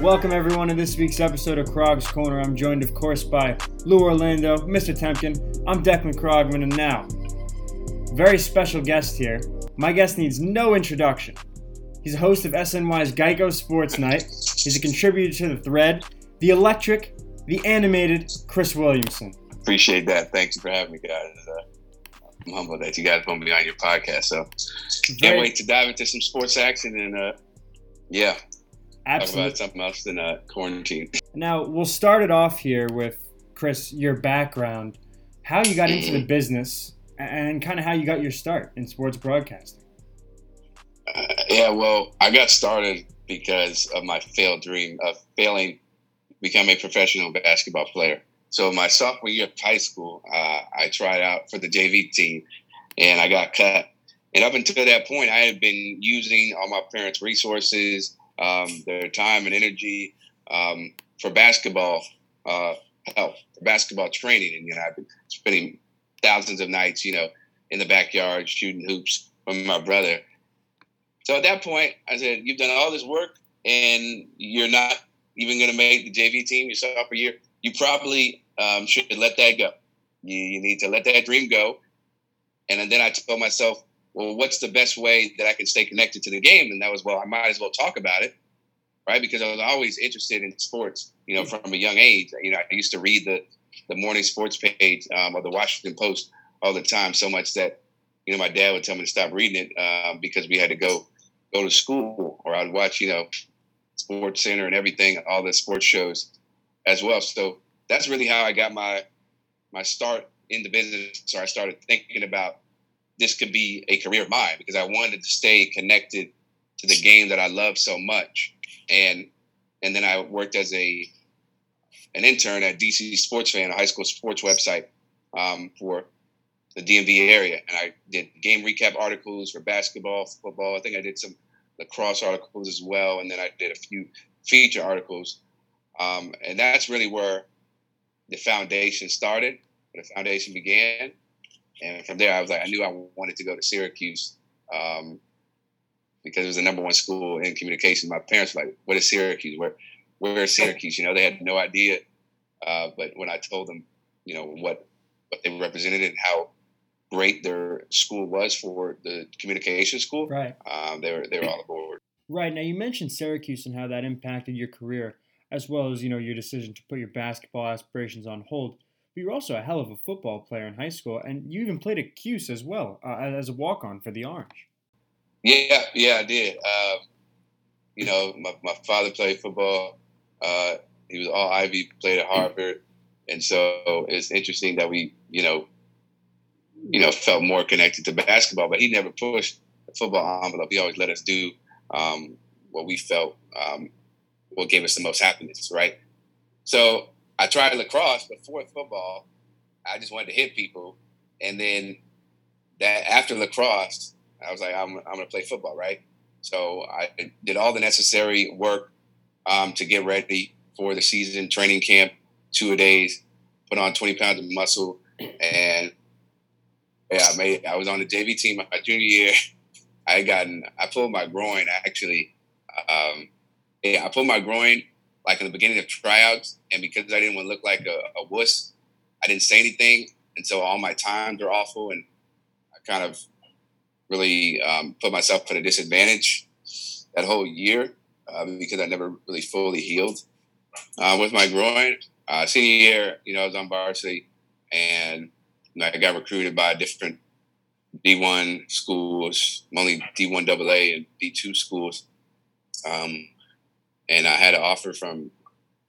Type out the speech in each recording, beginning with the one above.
Welcome everyone to this week's episode of Krog's Corner. I'm joined, of course, by Lou Orlando, Mr. Temkin. I'm Declan Krogman, and now, very special guest here. My guest needs no introduction. He's a host of SNY's Geico Sports Night. He's a contributor to The Thread, the electric, the animated Chris Williamson. Appreciate that. Thanks for having me, guys. I'm humbled that you guys want me on your podcast. So can't wait to dive into some sports action and absolutely. Talk about something else than quarantine. Now, we'll start it off here with, Chris, your background, how you got into the business, and kind of how you got your start in sports broadcasting. I got started because of my failed dream of become a professional basketball player. So my sophomore year of high school, I tried out for the JV team, and I got cut. And up until that point, I had been using all my parents' resources, their time and energy for basketball help, for basketball training. And, I've been spending thousands of nights, in the backyard shooting hoops with my brother. So at that point, I said, you've done all this work, and you're not even going to make the JV team your sophomore year. You probably should let that go. You need to let that dream go. And then I told myself, well, what's the best way that I can stay connected to the game? And that was, I might as well talk about it, right? Because I was always interested in sports, from a young age. I used to read the morning sports page of the Washington Post all the time, so much that, my dad would tell me to stop reading it because we had to go to school, or I'd watch, Sports Center and everything, all the sports shows as well. So that's really how I got my start in the business. So I started thinking about this could be a career of mine because I wanted to stay connected to the game that I love so much. And then I worked as an intern at DC Sports Fan, a high school sports website for the DMV area. And I did game recap articles for basketball, football. I think I did some lacrosse articles as well. And then I did a few feature articles. And that's really where the foundation started, the foundation began. And from there, I was like, I knew I wanted to go to Syracuse because it was the number one school in communications. My parents were like, what is Syracuse? Where is Syracuse? They had no idea. But when I told them, what they represented and how great their school was for the communication school, right? They were all aboard. Right. Now, you mentioned Syracuse and how that impacted your career, as well as, your decision to put your basketball aspirations on hold. But you were also a hell of a football player in high school, and you even played at Cuse as well as a walk-on for the Orange. Yeah, I did. My father played football. He was all Ivy, played at Harvard. And so it's interesting that we, felt more connected to basketball, but he never pushed the football envelope. He always let us do what we felt what gave us the most happiness, right? So I tried lacrosse before football. I just wanted to hit people. And then after lacrosse, I was like, I'm going to play football, right? So I did all the necessary work to get ready for the season, training camp, 2 days, put on 20 pounds of muscle. And I was on the JV team my junior year. I pulled my groin, actually. I pulled my groin like in the beginning of tryouts, and because I didn't want to look like a wuss, I didn't say anything, and so all my times were awful, and I kind of really put myself at a disadvantage that whole year because I never really fully healed with my groin. Senior year, I was on varsity, and I got recruited by different D1 schools, only D1 AA and D2 schools. And I had an offer from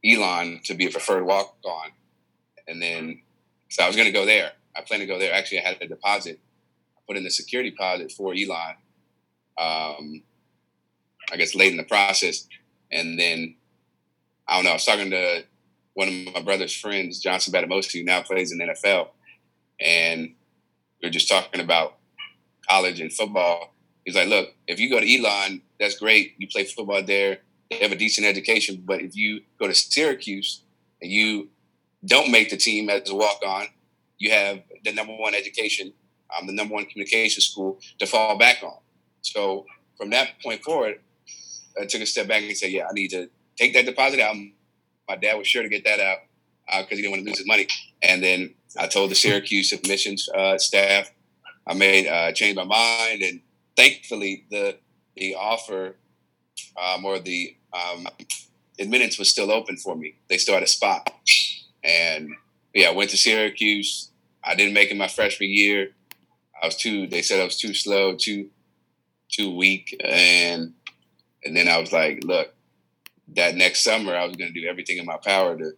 Elon to be a preferred walk-on. And then, so I was going to go there. I planned to go there. Actually, I had a deposit. I put in the security deposit for Elon, late in the process. And then, I don't know, I was talking to one of my brother's friends, Johnson Batamosi, who now plays in the NFL. And we were just talking about college and football. He's like, look, if you go to Elon, that's great. You play football there. They have a decent education, but if you go to Syracuse and you don't make the team as a walk-on, you have the number one education, the number one communication school to fall back on. So from that point forward, I took a step back and said, I need to take that deposit out. My dad was sure to get that out because he didn't want to lose his money. And then I told the Syracuse admissions staff, I made changed my mind, and thankfully the offer or the admittance was still open for me. They still had a spot. And yeah, I went to Syracuse. I didn't make it my freshman year. They said I was too slow, too weak, and then I was like, look, that next summer I was going to do everything in my power to,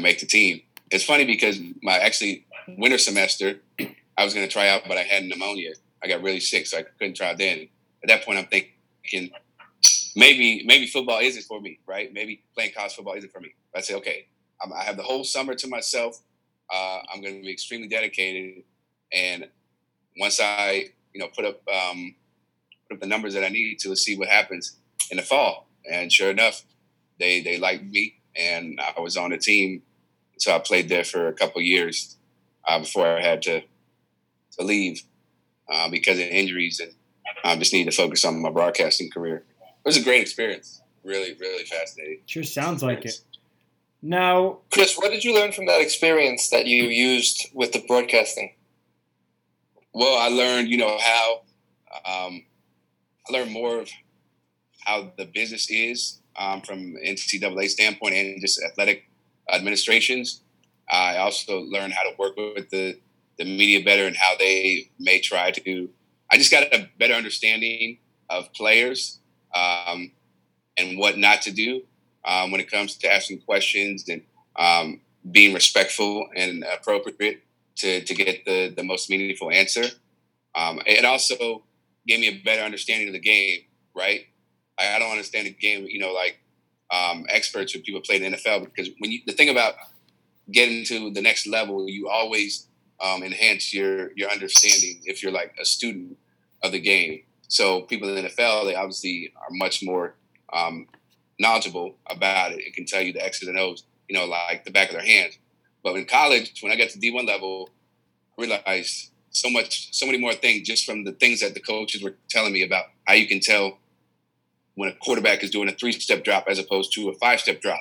make the team. It's funny because actually winter semester I was going to try out, but I had pneumonia. I got really sick, so I couldn't try then. At that point, I'm thinking maybe football isn't for me, right? Maybe playing college football isn't for me. I said, okay, I have the whole summer to myself. I'm going to be extremely dedicated, and once I put up the numbers that I needed to see what happens in the fall. And sure enough, they liked me, and I was on the team. So I played there for a couple of years before I had to leave because of injuries, and I just needed to focus on my broadcasting career. It was a great experience. Really, really fascinating. Sure sounds like it. Now, Chris, what did you learn from that experience that you used with the broadcasting? Well, I learned, I learned more of how the business is from an NCAA standpoint and just athletic administrations. I also learned how to work with the media better and how they may try to. I just got a better understanding of players and what not to do when it comes to asking questions and being respectful and appropriate to get the most meaningful answer. It also gave me a better understanding of the game, right? I don't understand the game, experts or people play in the NFL, because when the thing about getting to the next level, you always enhance your understanding if you're like a student of the game. So people in the NFL, they obviously are much more knowledgeable about it. It can tell you the X's and O's, like the back of their hands. But in college, when I got to D1 level, I realized so many more things just from the things that the coaches were telling me about how you can tell when a quarterback is doing a 3-step drop as opposed to a 5-step drop,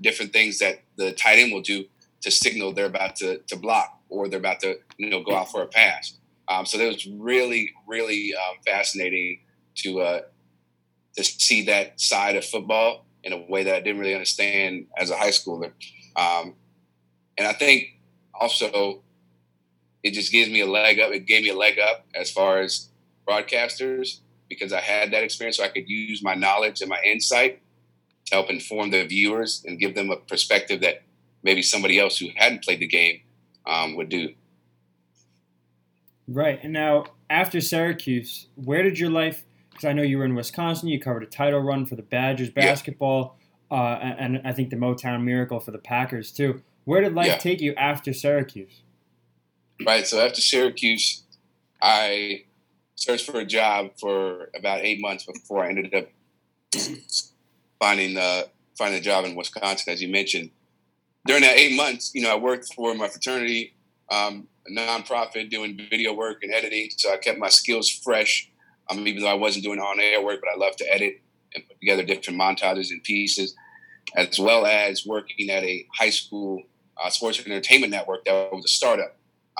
different things that the tight end will do to signal they're about to block or they're about to, go out for a pass. So that was really, really fascinating to see that side of football in a way that I didn't really understand as a high schooler. And I think also it just gives me a leg up. It gave me a leg up as far as broadcasters because I had that experience, so I could use my knowledge and my insight to help inform the viewers and give them a perspective that maybe somebody else who hadn't played the game would do. Right. And now after Syracuse, where did your life – because I know you were in Wisconsin. You covered a title run for the Badgers basketball. Yeah. And I think the Motown Miracle for the Packers, too. Where did life take you after Syracuse? Right. So after Syracuse, I searched for a job for about 8 months before I ended up finding a job in Wisconsin, as you mentioned. During that 8 months, I worked for my fraternity, a nonprofit, doing video work and editing. So I kept my skills fresh, even though I wasn't doing on-air work, but I loved to edit and put together different montages and pieces, as well as working at a high school sports and entertainment network that was a startup.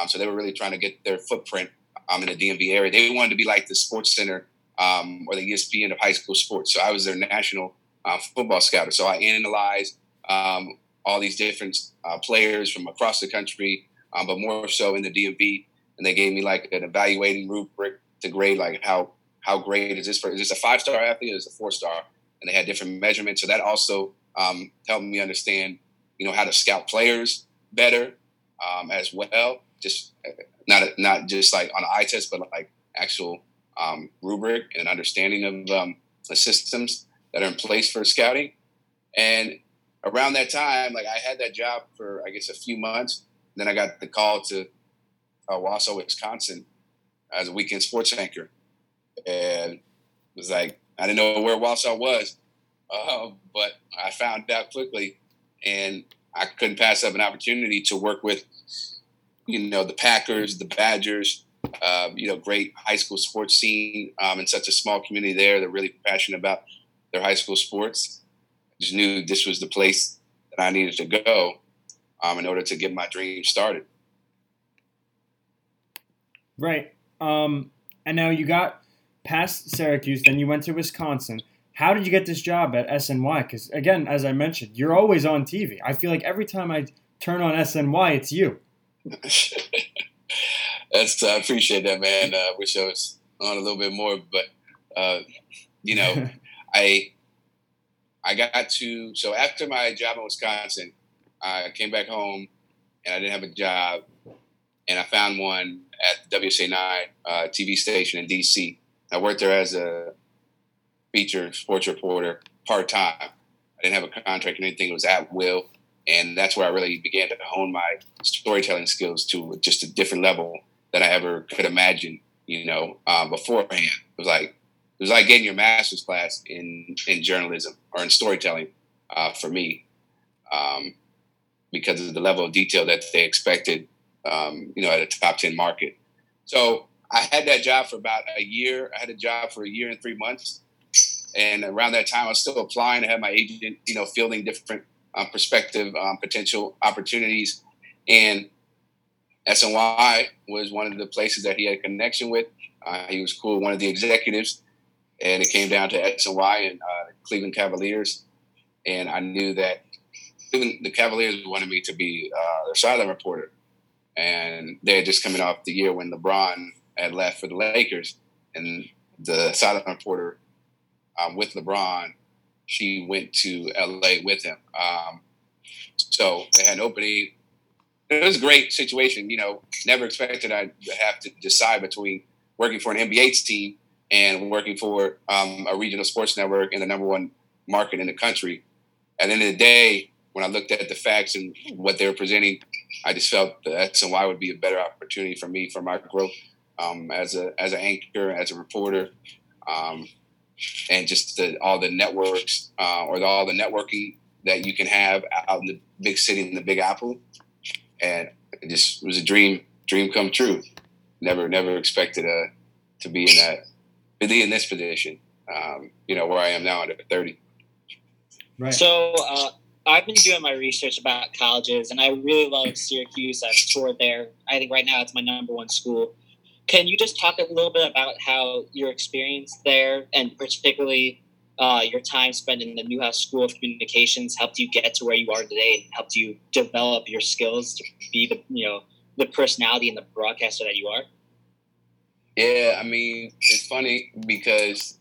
So they were really trying to get their footprint in the DMV area. They wanted to be like the Sports Center or the ESPN of high school sports. So I was their national football scouter. So I analyzed all these different players from across the country, but more so in the DMV. And they gave me like an evaluating rubric to grade like how great is this person? Is this a 5-star athlete or is this a 4-star? And they had different measurements. So that also helped me understand, how to scout players better as well. Just not just like on an eye test, but like actual rubric and an understanding of the systems that are in place for scouting. And around that time, like I had that job for, I guess, a few months. Then I got the call to Wausau, Wisconsin as a weekend sports anchor. And it was like, I didn't know where Wausau was, but I found out quickly, and I couldn't pass up an opportunity to work with, the Packers, the Badgers, great high school sports scene in such a small community there. They're really passionate about their high school sports. I just knew this was the place that I needed to go in order to get my dream started. Right. And now you got past Syracuse, then you went to Wisconsin. How did you get this job at SNY? Because, again, as I mentioned, you're always on TV. I feel like every time I turn on SNY, it's you. I appreciate that, man. I wish I was on a little bit more. But, you know, I got to – so after my job in Wisconsin, I came back home, and I didn't have a job. And I found one at WSA9 TV station in D.C. I worked there as a feature sports reporter part-time. I didn't have a contract or anything. It was at will. And that's where I really began to hone my storytelling skills to just a different level than I ever could imagine, you know, beforehand. It was like getting your master's class in journalism or in storytelling for me because of the level of detail that they expected, you know, at a top 10 market. So I had that job for about a year. I had a job for a year and 3 months. And around that time, I was still applying. I had my agent, you know, fielding different prospective potential opportunities. And SNY was one of the places that he had a connection with. He was cool with one of the executives. And it came down to SNY and Cleveland Cavaliers. And I knew that the Cavaliers wanted me to be their sideline reporter. And they had just coming off the year when LeBron had left for the Lakers. And the sideline reporter with LeBron, she went to L.A. with him. So they had an opening. It was a great situation. You know, never expected I'd have to decide between working for an NBA team and working for a regional sports network in the number one market in the country. At the end of the day, when I looked at the facts and what they were presenting, I just felt that SNY would be a better opportunity for me, for my growth as an anchor, as a reporter, and just all the networks all the networking that you can have out in the big city in the Big Apple. And it just was a dream come true. Never expected to be in this position, you know, where I am now at 30. Right. So I've been doing my research about colleges, and I really love Syracuse. I've toured there. I think right now it's my number one school. Can you just talk a little bit about how your experience there, and particularly your time spent in the Newhouse School of Communications, helped you get to where you are today, and helped you develop your skills to be the personality and the broadcaster that you are? Yeah, I mean, it's funny because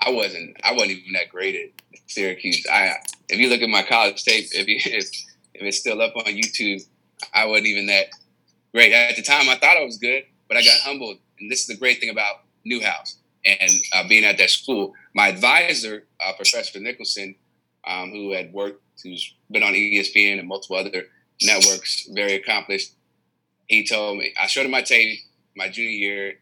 I wasn't even that great at Syracuse. If you look at my college tape, if it's still up on YouTube, I wasn't even that great. At the time, I thought I was good, but I got humbled. And this is the great thing about Newhouse and being at that school. My advisor, Professor Nicholson, who's been on ESPN and multiple other networks, very accomplished, he told me, I showed him my tape my junior year, and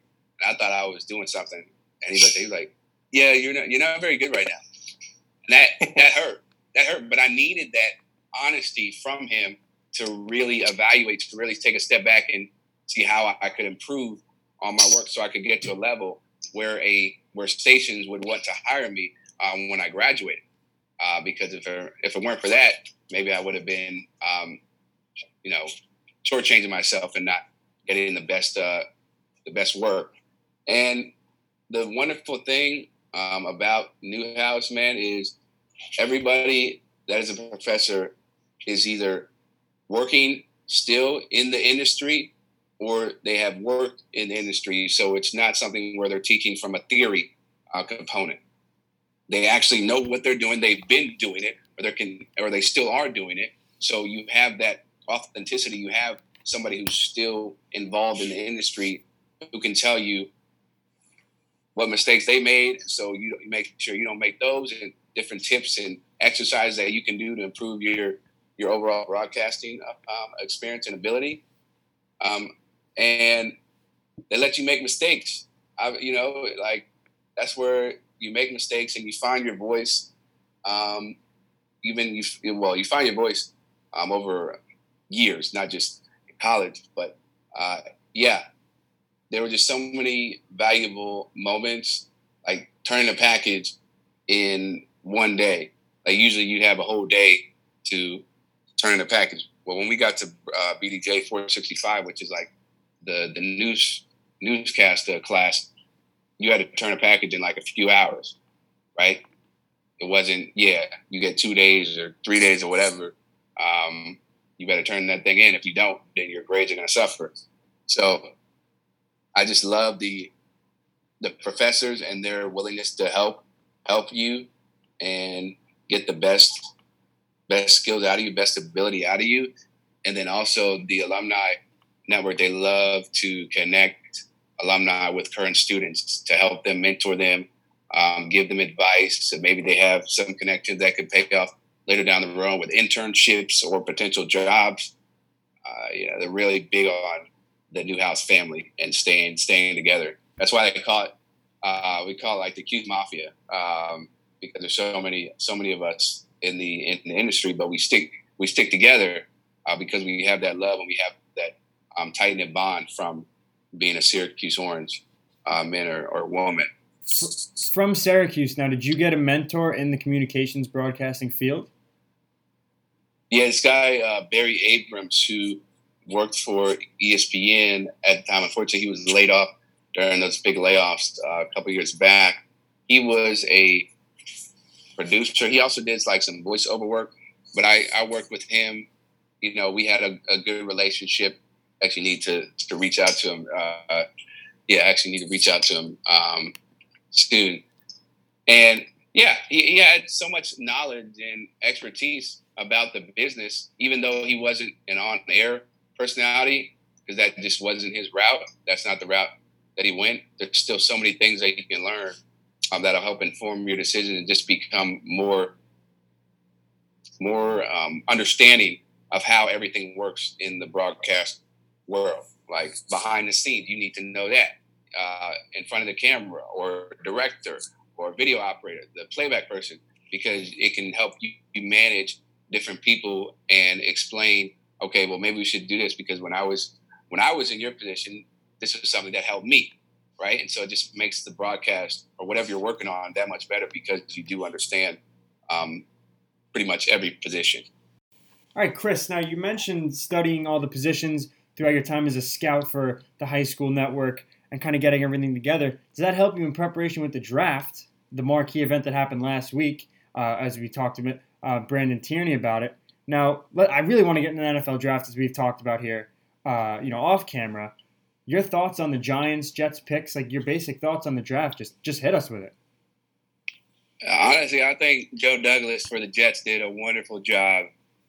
I thought I was doing something. And he was like, yeah, you're not very good right now. And that hurt. That hurt. But I needed that honesty from him to really evaluate, to really take a step back and see how I could improve on my work so I could get to a level where stations would want to hire me when I graduated. Because if it weren't for that, maybe I would have been, you know, shortchanging myself and not getting the best work. And the wonderful thing about Newhouse, man, is everybody that is a professor is either working still in the industry or they have worked in the industry. So it's not something where they're teaching from a theory component. They actually know what they're doing. They've been doing it or they still are doing it. So you have that authenticity. You have somebody who's still involved in the industry who can tell you what mistakes they made. So you make sure you don't make those, and different tips and exercises that you can do to improve your overall broadcasting experience and ability. And they let you make mistakes. That's where you make mistakes and you find your voice. You find your voice over years, not just college, but yeah, there were just so many valuable moments, like turning a package in one day. Like usually you have a whole day to turn the package. Well, when we got to BDJ 465, which is like the newscaster class, you had to turn a package in like a few hours, right? It wasn't, you get 2 days or 3 days or whatever. You better turn that thing in. If you don't, then your grades are going to suffer. So I just love the professors and their willingness to help you and get the best skills out of you, best ability out of you. And then also the alumni network, they love to connect alumni with current students to help them, mentor them, give them advice. So maybe they have some connections that could pay off later down the road with internships or potential jobs. They're really big on the Newhouse family and staying together. That's why they call it, we call it like the Q Mafia, because there's so many of us in the industry, but we stick together because we have that love and we have that tight knit bond from being a Syracuse Orange man or woman. From Syracuse, now, did you get a mentor in the communications broadcasting field? Yeah, this guy Barry Abrams, who worked for ESPN at the time. Unfortunately, he was laid off during those big layoffs a couple years back. He was a producer. He also did like some voiceover work, but I worked with him. You know, we had a good relationship. Actually, need to reach out to him. Soon. And he had so much knowledge and expertise about the business, even though he wasn't an on-air personality, because that just wasn't his route. That's not the route that he went. There's still so many things that you can learn that'll help inform your decision and just become more understanding of how everything works in the broadcast world. Like behind the scenes, you need to know that. In front of the camera or director or video operator, the playback person, because it can help you manage different people and explain, okay, well, maybe we should do this because when I was in your position, this was something that helped me, right? And so it just makes the broadcast or whatever you're working on that much better because you do understand pretty much every position. All right, Chris, now you mentioned studying all the positions throughout your time as a scout for the high school network and kind of getting everything together. Does that help you in preparation with the draft, the marquee event that happened last week, as we talked to Brandon Tierney about it? Now, I really want to get into the NFL draft, as we've talked about here, off camera. Your thoughts on the Giants, Jets picks, like your basic thoughts on the draft, just hit us with it. Honestly, I think Joe Douglas for the Jets did a wonderful job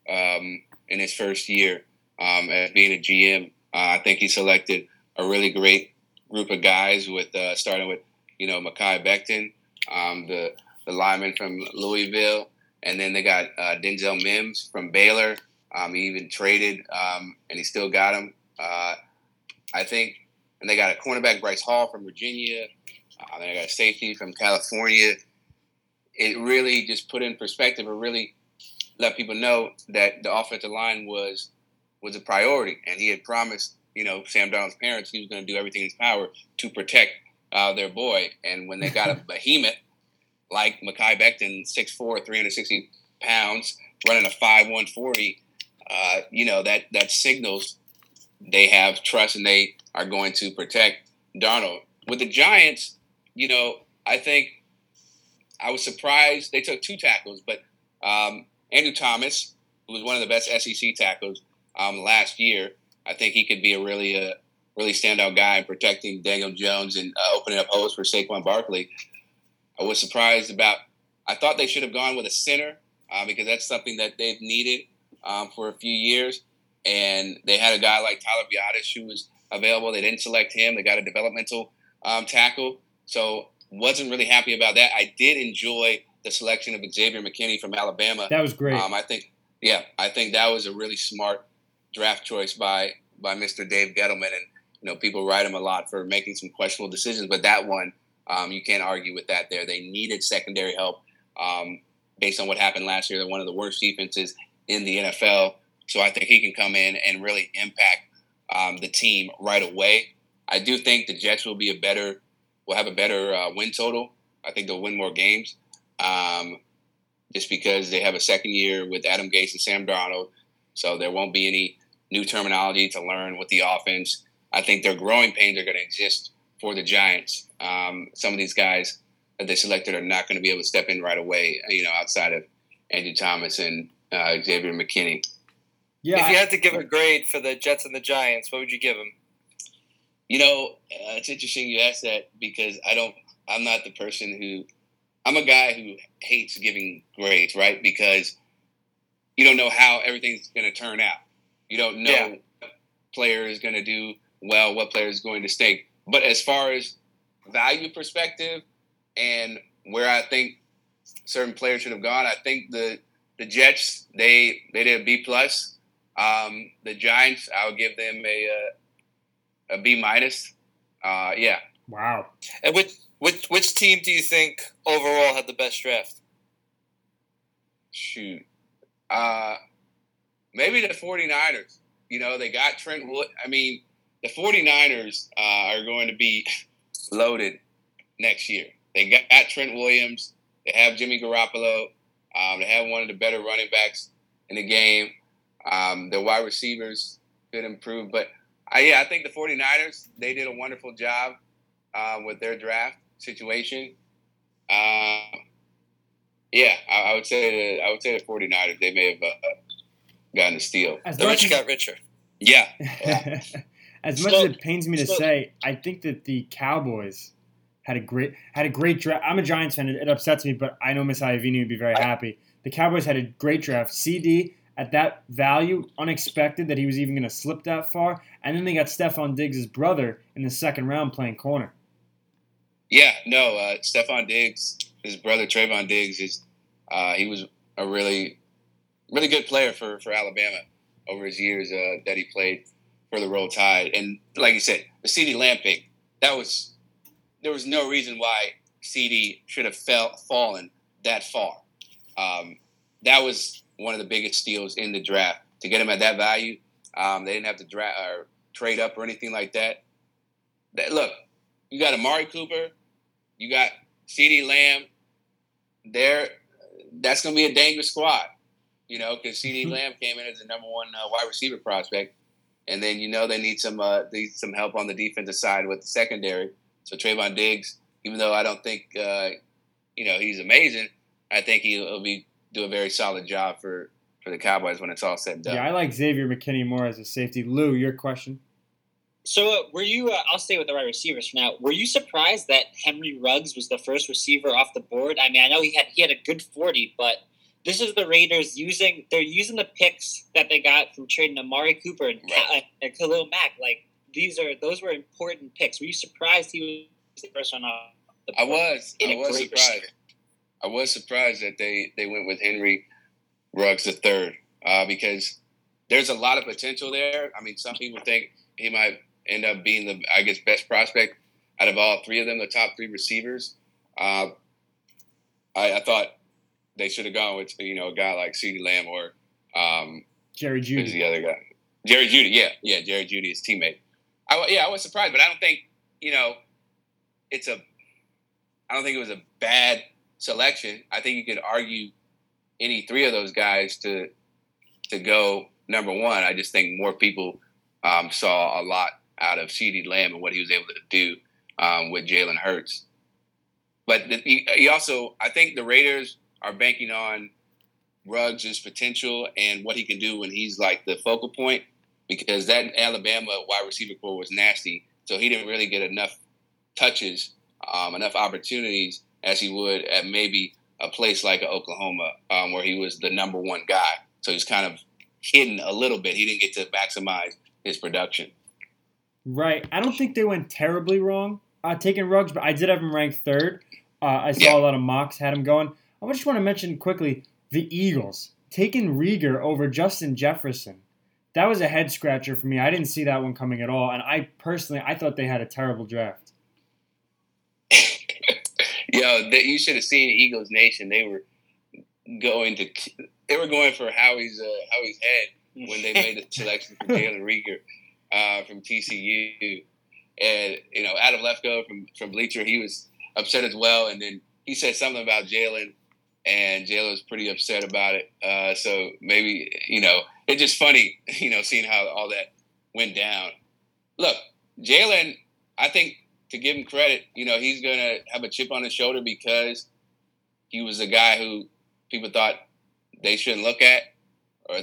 in his first year as being a GM. I think he selected a really great group of guys with starting with Mekhi Becton, the lineman from Louisville, and then they got Denzel Mims from Baylor. He even traded and he still got him. I think, and they got a cornerback Bryce Hall from Virginia. They got a safety from California. It really just put in perspective. It really let people know that the offensive line was a priority, and he had promised. Sam Darnold's parents, he was going to do everything in his power to protect their boy. And when they got a behemoth like Mekhi Becton, 6'4", 360 pounds, running a 5'1", 40, that signals they have trust and they are going to protect Darnold. With the Giants, I think I was surprised. They took two tackles, but Andrew Thomas, who was one of the best SEC tackles last year, I think he could be a really standout guy in protecting Daniel Jones and opening up holes for Saquon Barkley. I was surprised about – I thought they should have gone with a center because that's something that they've needed for a few years. And they had a guy like Tyler Biadasz who was available. They didn't select him. They got a developmental tackle. So wasn't really happy about that. I did enjoy the selection of Xavier McKinney from Alabama. That was great. I think that was a really smart draft choice by Mr. Dave Gettleman, and people write him a lot for making some questionable decisions, but that one you can't argue with that. There, they needed secondary help based on what happened last year. They're one of the worst defenses in the NFL, so I think he can come in and really impact the team right away. I do think the Jets will have a better win total. I think they'll win more games, just because they have a second year with Adam Gase and Sam Darnold, so there won't be any new terminology to learn with the offense. I think their growing pains are going to exist for the Giants. Some of these guys that they selected are not going to be able to step in right away, you know, outside of Andrew Thomas and Xavier McKinney. Yeah, if you had to give a grade for the Jets and the Giants, what would you give them? You know, it's interesting you ask that because I'm not the person who – I'm a guy who hates giving grades, right? Because you don't know how everything's going to turn out. You don't know what player is going to do well, what player is going to stink. But as far as value perspective and where I think certain players should have gone, I think the Jets, they did a B+. The Giants, I would give them a B-. Yeah. Wow. And which team do you think overall had the best draft? Shoot. Maybe the 49ers. You know, they got Trent Williams. I mean, the 49ers are going to be loaded next year. They got Trent Williams. They have Jimmy Garoppolo. They have one of the better running backs in the game. Their wide receivers could improve. But, I think the 49ers, they did a wonderful job with their draft situation. I would say the 49ers, they may have gotten a steal. The rich got richer. Yeah. As much as it pains me to say, I think that the Cowboys had a great draft. I'm a Giants fan. It upsets me, but I know Miss Iavini would be very happy. The Cowboys had a great draft. CD at that value, unexpected that he was even going to slip that far. And then they got Stephon Diggs' brother in the second round playing corner. Yeah, no, Stephon Diggs, his brother Trayvon Diggs, he was a really, really good player for Alabama over his years that he played for the Roll Tide. And like you said, the CD Lamb pick, there was no reason why CD should have fallen that far. That was one of the biggest steals in the draft to get him at that value. They didn't have to trade up or anything like that. Look, you got Amari Cooper, you got CeeDee Lamb. That's going to be a dangerous squad, you know, because CeeDee Lamb came in as the number one wide receiver prospect, and then you know they need some help on the defensive side with the secondary. So Trayvon Diggs, even though I don't think he's amazing, I think he'll do a very solid job for the Cowboys when it's all said and done. Yeah, I like Xavier McKinney more as a safety. Lou, your question? So were you – I'll stay with the wide receivers for now. Were you surprised that Henry Ruggs was the first receiver off the board? I mean, I know he had a good 40, but this is the Raiders using the picks that they got from trading Amari Cooper and Khalil Mack. Like, those were important picks. Were you surprised he was the first one off the board? I was surprised. I was surprised that they went with Henry Ruggs III because there's a lot of potential there. I mean, some people think he might end up being the best prospect out of all three of them, the top three receivers. I thought they should have gone with, you know, a guy like CeeDee Lamb or Jerry Jeudy. Who's the other guy? Jerry Jeudy, yeah, Jerry Jeudy, his teammate. I was surprised, but I don't think, you know, I don't think it was a bad selection. I think you could argue any three of those guys to go number one. I just think more people saw a lot out of CeeDee Lamb and what he was able to do with Jalen Hurts. But I think the Raiders are banking on Ruggs' potential and what he can do when he's like the focal point, because that Alabama wide receiver core was nasty, so he didn't really get enough touches, enough opportunities as he would at maybe a place like Oklahoma where he was the number one guy. So he's kind of hidden a little bit. He didn't get to maximize his production. Right. I don't think they went terribly wrong taking Ruggs, but I did have him ranked third. I saw a lot of mocks had him going. I just want to mention quickly the Eagles taking Reagor over Justin Jefferson. That was a head-scratcher for me. I didn't see that one coming at all, and I thought they had a terrible draft. Yo, you should have seen Eagles Nation. They were going for Howie's head when they made the selection for Jalen Reagor from TCU, and you know Adam Lefkoe from Bleacher, he was upset as well. And then he said something about Jalen and Jalen was pretty upset about it. So maybe, you know, it's just funny, you know, seeing how all that went down. Look, Jalen, I think to give him credit, you know, he's going to have a chip on his shoulder because he was a guy who people thought they shouldn't look at, or he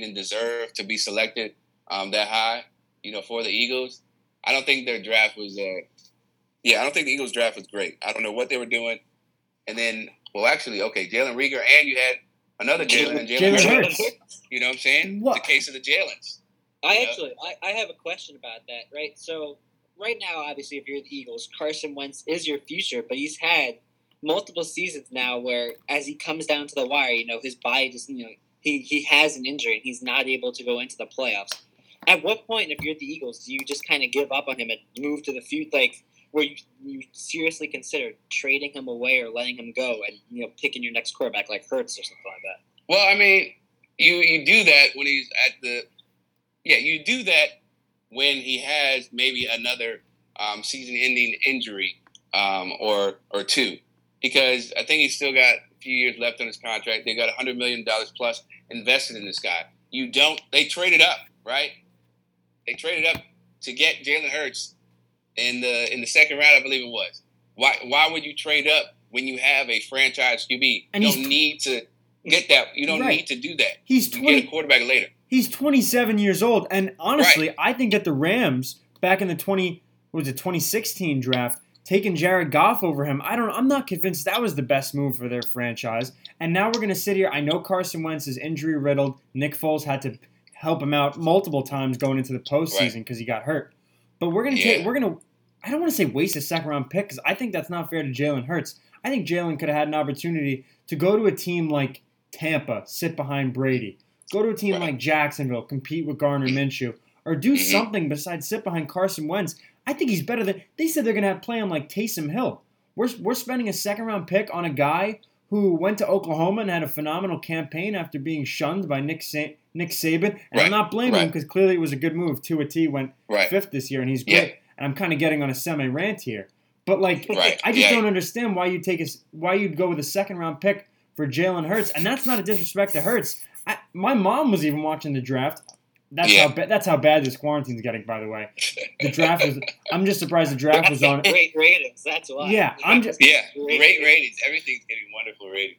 didn't deserve to be selected that high, you know, for the Eagles. I don't think their draft was I don't think the Eagles draft was great. I don't know what they were doing. And then, well, actually, okay, Jalen Reagor, and you had another Jalen. Jalen Hurts. You know what I'm saying? What? The case of the Jalen's. I have a question about that, right? So right now, obviously, if you're the Eagles, Carson Wentz is your future, but he's had multiple seasons now where as he comes down to the wire, you know, his body just, you know, he has an injury and he's not able to go into the playoffs. At what point, if you're the Eagles, do you just kind of give up on him and move to the future, like where you seriously consider trading him away or letting him go and, you know, picking your next quarterback like Hurts or something like that? Well, I mean, you do that when he's at the – yeah, you do that when he has maybe another season-ending injury or two, because I think he's still got a few years left on his contract. They got $100 million plus invested in this guy. You don't – they traded up, right? They traded up to get Jalen Hurts in the second round, I believe it was. Why would you trade up when you have a franchise QB? And you don't need to get that. You don't need to do that. You get a quarterback later. He's 27 years old, and honestly, I think that the Rams back in the 2016 draft, taking Jared Goff over him, I'm not convinced that was the best move for their franchise. And now we're gonna sit here. I know Carson Wentz is injury riddled. Nick Foles had to help him out multiple times going into the postseason because he got hurt. But we're gonna I don't want to say waste a second round pick because I think that's not fair to Jalen Hurts. I think Jalen could have had an opportunity to go to a team like Tampa, sit behind Brady. Go to a team like Jacksonville, compete with Garner Minshew, or do something besides sit behind Carson Wentz. I think he's better than – they said they're going to play him like Taysom Hill. We're spending a second-round pick on a guy who went to Oklahoma and had a phenomenal campaign after being shunned by Nick Saban. And I'm not blaming him because clearly it was a good move. Tua T went fifth this year, and he's great. And I'm kind of getting on a semi-rant here. But, like, I just don't understand why you'd go with a second-round pick for Jalen Hurts. And that's not a disrespect to Hurts. My mom was even watching the draft. That's how bad this quarantine's getting, by the way. The draft was. I'm just surprised the draft was on. Great ratings. That's why. Yeah, great ratings. Everything's getting wonderful ratings.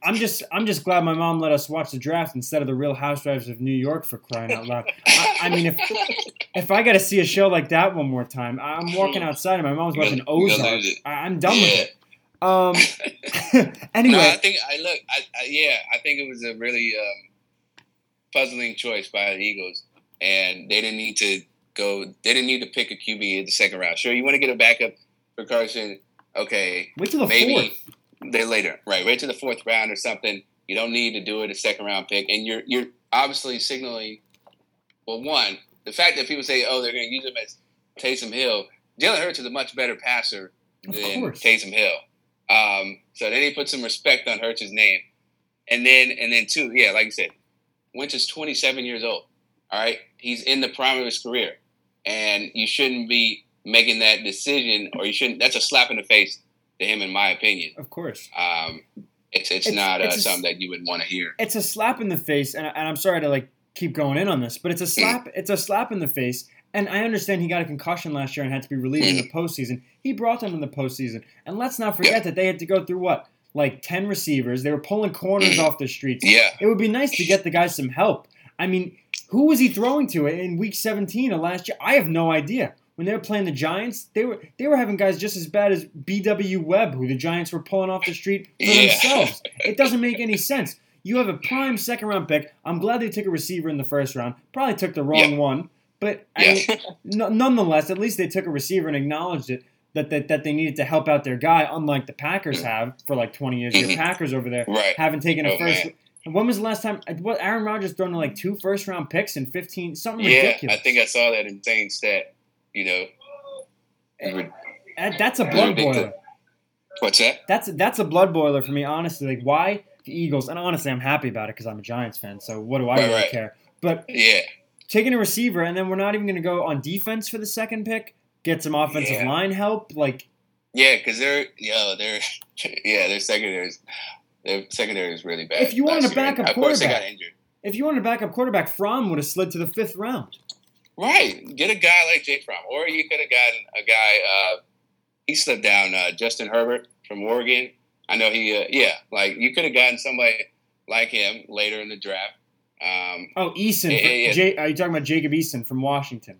I'm just glad my mom let us watch the draft instead of the Real Housewives of New York, for crying out loud. I mean, if I got to see a show like that one more time, I'm walking outside and my mom's watching Ozark. I'm done with it. Anyway, no, I think it was a really puzzling choice by the Eagles, and they didn't need to go. They didn't need to pick a QB in the second round. Sure, you want to get a backup for Carson. Okay, wait till the fourth. They later, wait till the fourth round or something. You don't need to do it a second round pick, and you're obviously signaling. Well, one, the fact that people say, oh, they're going to use him as Taysom Hill. Jalen Hurts is a much better passer than Taysom Hill. So then he put some respect on Hurts' name, and then two, like you said. Wentz is 27 years old, all right? He's in the prime of his career, and you shouldn't be making that decision, or you shouldn't – that's a slap in the face to him, in my opinion. Of course. It's not something that you would want to hear. It's a slap in the face, and I'm sorry to, like, keep going in on this, but it's a slap in the face, and I understand he got a concussion last year and had to be relieved in the postseason. He brought them in the postseason, and let's not forget that they had to go through what? Like 10 receivers. They were pulling corners off the streets. Yeah. It would be nice to get the guys some help. I mean, who was he throwing to in Week 17 of last year? I have no idea. When they were playing the Giants, they were having guys just as bad as B.W. Webb, who the Giants were pulling off the street for themselves. It doesn't make any sense. You have a prime second-round pick. I'm glad they took a receiver in the first round. Probably took the wrong one. But I mean, nonetheless, at least they took a receiver and acknowledged it. That they needed to help out their guy, unlike the Packers have for like 20 years. Your Packers over there haven't taken a first. Man. When was the last time? What Aaron Rodgers thrown to like 2 first round picks in 15 something ridiculous? I think I saw that insane stat. You know, that's a blood boiler. What's that? That's a blood boiler for me, honestly. Like, why the Eagles? And honestly, I'm happy about it because I'm a Giants fan. So what do I really care? But taking a receiver and then we're not even going to go on defense for the second pick. Get some offensive line help, like because they're their secondary is Their secondary is really bad. If you wanted a backup quarterback, of course they got injured. If you wanted a backup quarterback, Fromm would have slid to the 5th round. Right. Get a guy like Jake Fromm, or you could have gotten a guy. He slipped down. Justin Herbert from Oregon. I know he. Like you could have gotten somebody like him later in the draft. Eason. Are you talking about Jacob Eason from Washington?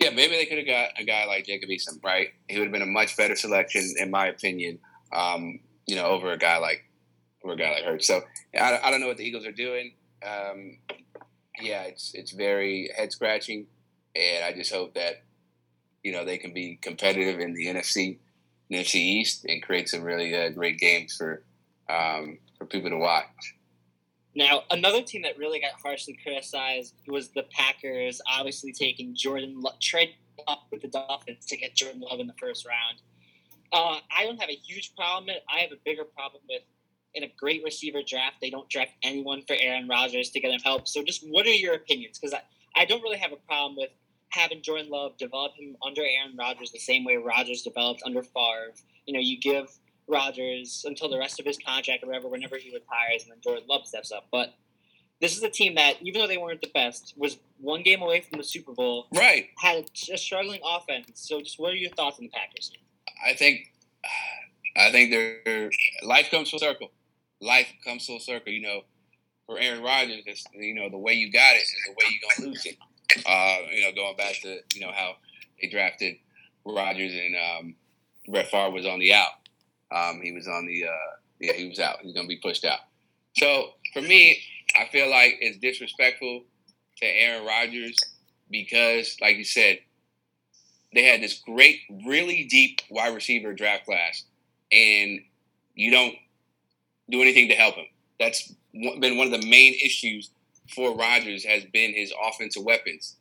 Yeah, maybe they could have got a guy like Jacob Eason, right? He would have been a much better selection, in my opinion, over a guy like Hurts. So I don't know what the Eagles are doing. It's very head scratching, and I just hope that they can be competitive in the NFC East, and create some really great games for people to watch. Now, another team that really got harshly criticized was the Packers, obviously taking trade up with the Dolphins to get Jordan Love in the 1st round. I don't have a huge problem with it. I have a bigger problem with, in a great receiver draft, they don't draft anyone for Aaron Rodgers to get him help. So just what are your opinions? Because I don't really have a problem with having Jordan Love, develop him under Aaron Rodgers the same way Rodgers developed under Favre. You give Rodgers until the rest of his contract or whatever, whenever he retires, and then Jordan Love steps up. But this is a team that, even though they weren't the best, was one game away from the Super Bowl. Right. Had a struggling offense. So just what are your thoughts on the Packers? I think their life comes full circle. Life comes full circle. For Aaron Rodgers, it's, the way you got it is the way you're going to lose it. Going back to, how they drafted Rodgers and Brett Favre was on the out. He was out. He's going to be pushed out. So, for me, I feel like it's disrespectful to Aaron Rodgers because, like you said, they had this great, really deep wide receiver draft class, and you don't do anything to help him. That's been one of the main issues for Rodgers has been his offensive weapons.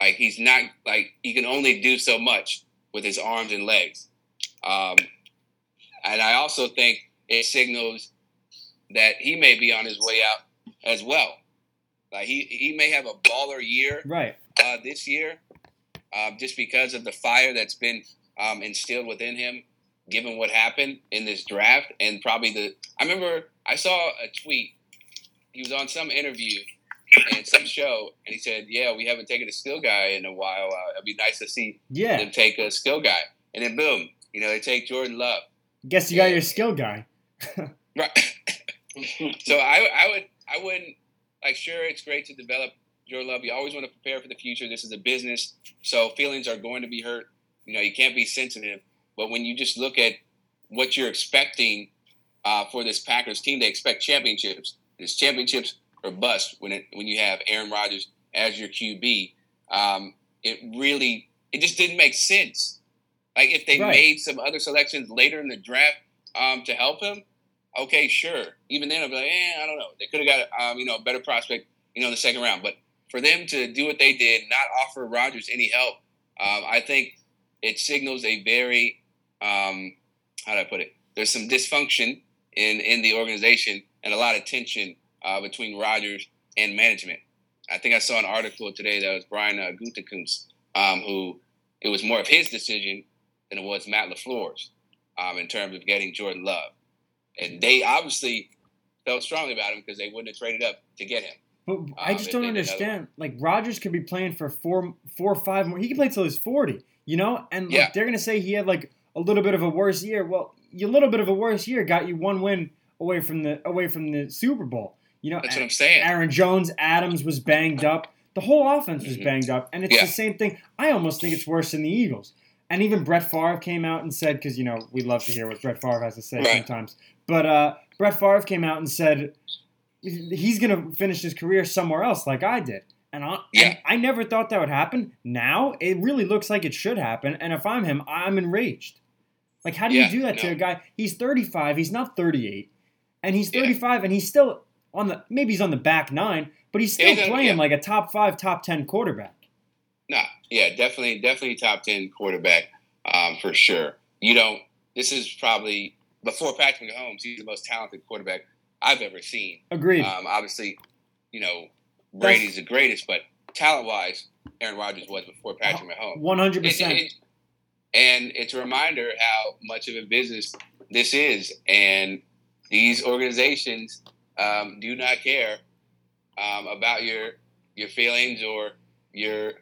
Like, he's not – like, he can only do so much with his arms and legs. And I also think it signals that he may be on his way out as well. Like he may have a baller year this year just because of the fire that's been instilled within him, given what happened in this draft. And probably I remember I saw a tweet. He was on some interview and some show, and he said, yeah, we haven't taken a skill guy in a while. It'd be nice to see them take a skill guy. And then, boom, they take Jordan Love. Guess you got your skill guy. Right. So I wouldn't like. Sure, it's great to develop your love. You always want to prepare for the future. This is a business, so feelings are going to be hurt. You can't be sensitive. But when you just look at what you're expecting for this Packers team, they expect championships. It's championships or bust when you have Aaron Rodgers as your QB. It just didn't make sense. Like, if they made some other selections later in the draft to help him, okay, sure. Even then, I'd be like, I don't know. They could have got a better prospect, in the 2nd round. But for them to do what they did, not offer Rodgers any help, I think it signals a very, how do I put it? There's some dysfunction in the organization and a lot of tension between Rodgers and management. I think I saw an article today that was Brian Gutekunst, who it was more of his decision than it was Matt LaFleur's in terms of getting Jordan Love. And they obviously felt strongly about him because they wouldn't have traded up to get him. But I just don't understand. Like, Rodgers could be playing for four or five more. He could play till he's 40, And they're going to say he had, a little bit of a worse year. Well, your little bit of a worse year got you one win away from the Super Bowl. That's what I'm saying. Aaron Jones, Adams was banged up. The whole offense was banged up. And it's the same thing. I almost think it's worse than the Eagles. And even Brett Favre came out and said, because, we love to hear what Brett Favre has to say sometimes. But Brett Favre came out and said he's going to finish his career somewhere else like I did. And I never thought that would happen. Now it really looks like it should happen. And if I'm him, I'm enraged. Like, how do you do that to a guy? He's 35. He's not 38. And he's 35, and he's still on the – maybe he's on the back nine, but he's still playing like a top 5, top 10 quarterback. Nah, yeah, definitely top 10 quarterback for sure. This is probably, before Patrick Mahomes, he's the most talented quarterback I've ever seen. Agreed. Obviously, Brady's the greatest, but talent-wise, Aaron Rodgers was before Patrick Mahomes. 100%. And it's a reminder how much of a business this is. And these organizations do not care about your feelings or your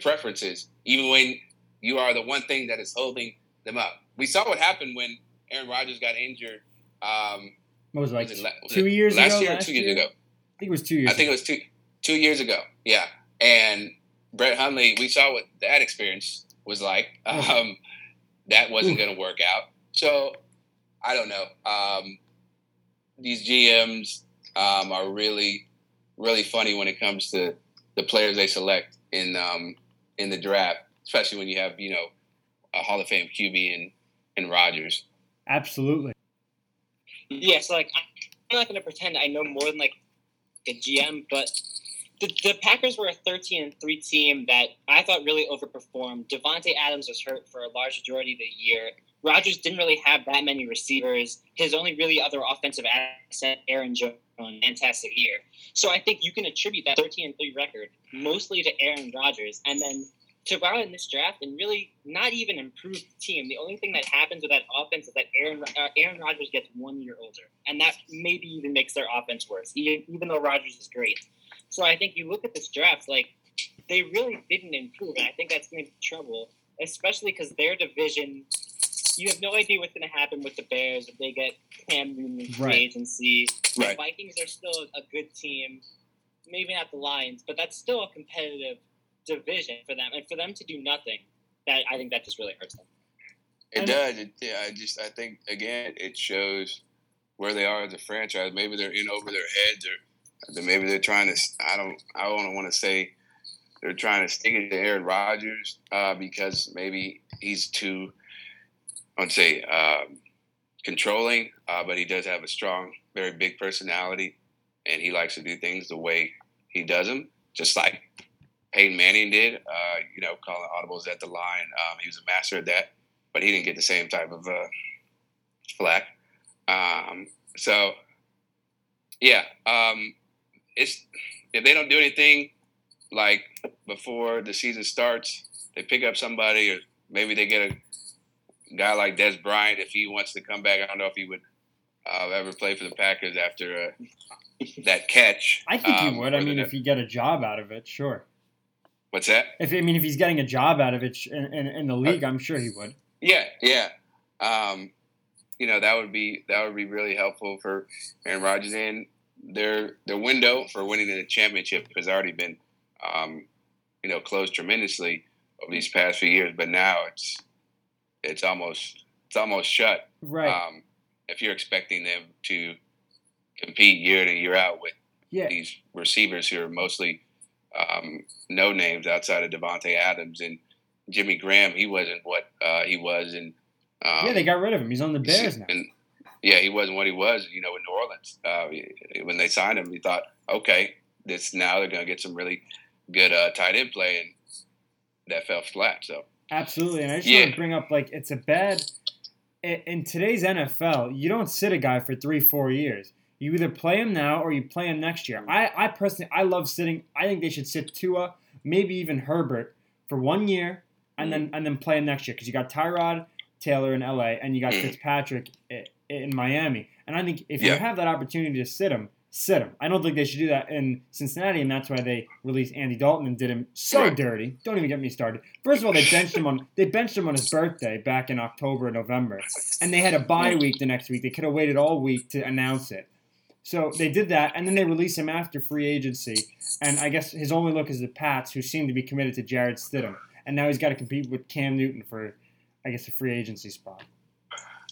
preferences, even when you are the one thing that is holding them up. We saw what happened when Aaron Rodgers got injured. What was it, like, was it two years ago? I think it was 2 years ago. I think it was two years ago, yeah. And Brett Hundley, we saw what that experience was like. That wasn't going to work out. So, I don't know. These GMs are really, really funny when it comes to the players they select in the draft, especially when you have, you know, a Hall of Fame QB and Rodgers. Absolutely. Yeah, so, like, I'm not going to pretend I know more than, like, the GM, but the Packers were a 13-3 team that I thought really overperformed. Devontae Adams was hurt for a large majority of the year. Rodgers didn't really have that many receivers. His only really other offensive asset, Aaron Jones, fantastic year. So I think you can attribute that 13-3 record mostly to Aaron Rodgers. And then to go out in this draft and really not even improve the team, the only thing that happens with that offense is that Aaron Rodgers gets 1 year older. And that maybe even makes their offense worse, even though Rodgers is great. So I think you look at this draft, like, they really didn't improve. And I think that's going to be trouble, especially because their division, you have no idea what's going to happen with the Bears if they get Cam Newton in free agency. Right. The Vikings are still a good team. Maybe not the Lions, but that's still a competitive division for them, and for them to do nothing, that I think that just really hurts them. It does. I think again it shows where they are as a franchise. Maybe they're in over their heads, or maybe they're trying to. I don't want to say they're trying to stick it to Aaron Rodgers because maybe he's too, I would say, controlling. But he does have a strong, very big personality, and he likes to do things the way he does them, just like Peyton Manning did, you know, calling audibles at the line. He was a master at that, but he didn't get the same type of flack. So, yeah, it's if they don't do anything, like, before the season starts, they pick up somebody, or maybe they get a guy like Des Bryant if he wants to come back. I don't know if he would ever play for the Packers after that catch. I think he would. I mean, if you get a job out of it, sure. What's that? If he's getting a job out of it in the league, I'm sure he would. Yeah. You know, that would be really helpful for Aaron Rodgers, and their window for winning the championship has already been, you know, closed tremendously over these past few years. But now it's almost shut. Right. If you're expecting them to compete year in and year out with these receivers who are mostly no names outside of Devontae Adams and Jimmy Graham. He wasn't what he was. And they got rid of him. He's on the Bears now. And, he wasn't what he was, you know, in New Orleans. When they signed him, we thought, okay, now they're going to get some really good tight end play, and that fell flat. So absolutely. And I just want to bring up, like, it's a bad – in today's NFL, you don't sit a guy for 3-4 years. You either play him now or you play him next year. I personally, I love sitting. I think they should sit Tua, maybe even Herbert, for 1 year and then play him next year, because you got Tyrod Taylor in L.A. and you got Fitzpatrick in Miami. And I think if you have that opportunity to sit him. I don't think they should do that in Cincinnati, and that's why they released Andy Dalton and did him so dirty. Don't even get me started. First of all, they benched him on his birthday back in October and November, and they had a bye week the next week. They could have waited all week to announce it. So they did that, and then they released him after free agency. And I guess his only look is the Pats, who seem to be committed to Jared Stidham. And now he's got to compete with Cam Newton for, I guess, a free agency spot.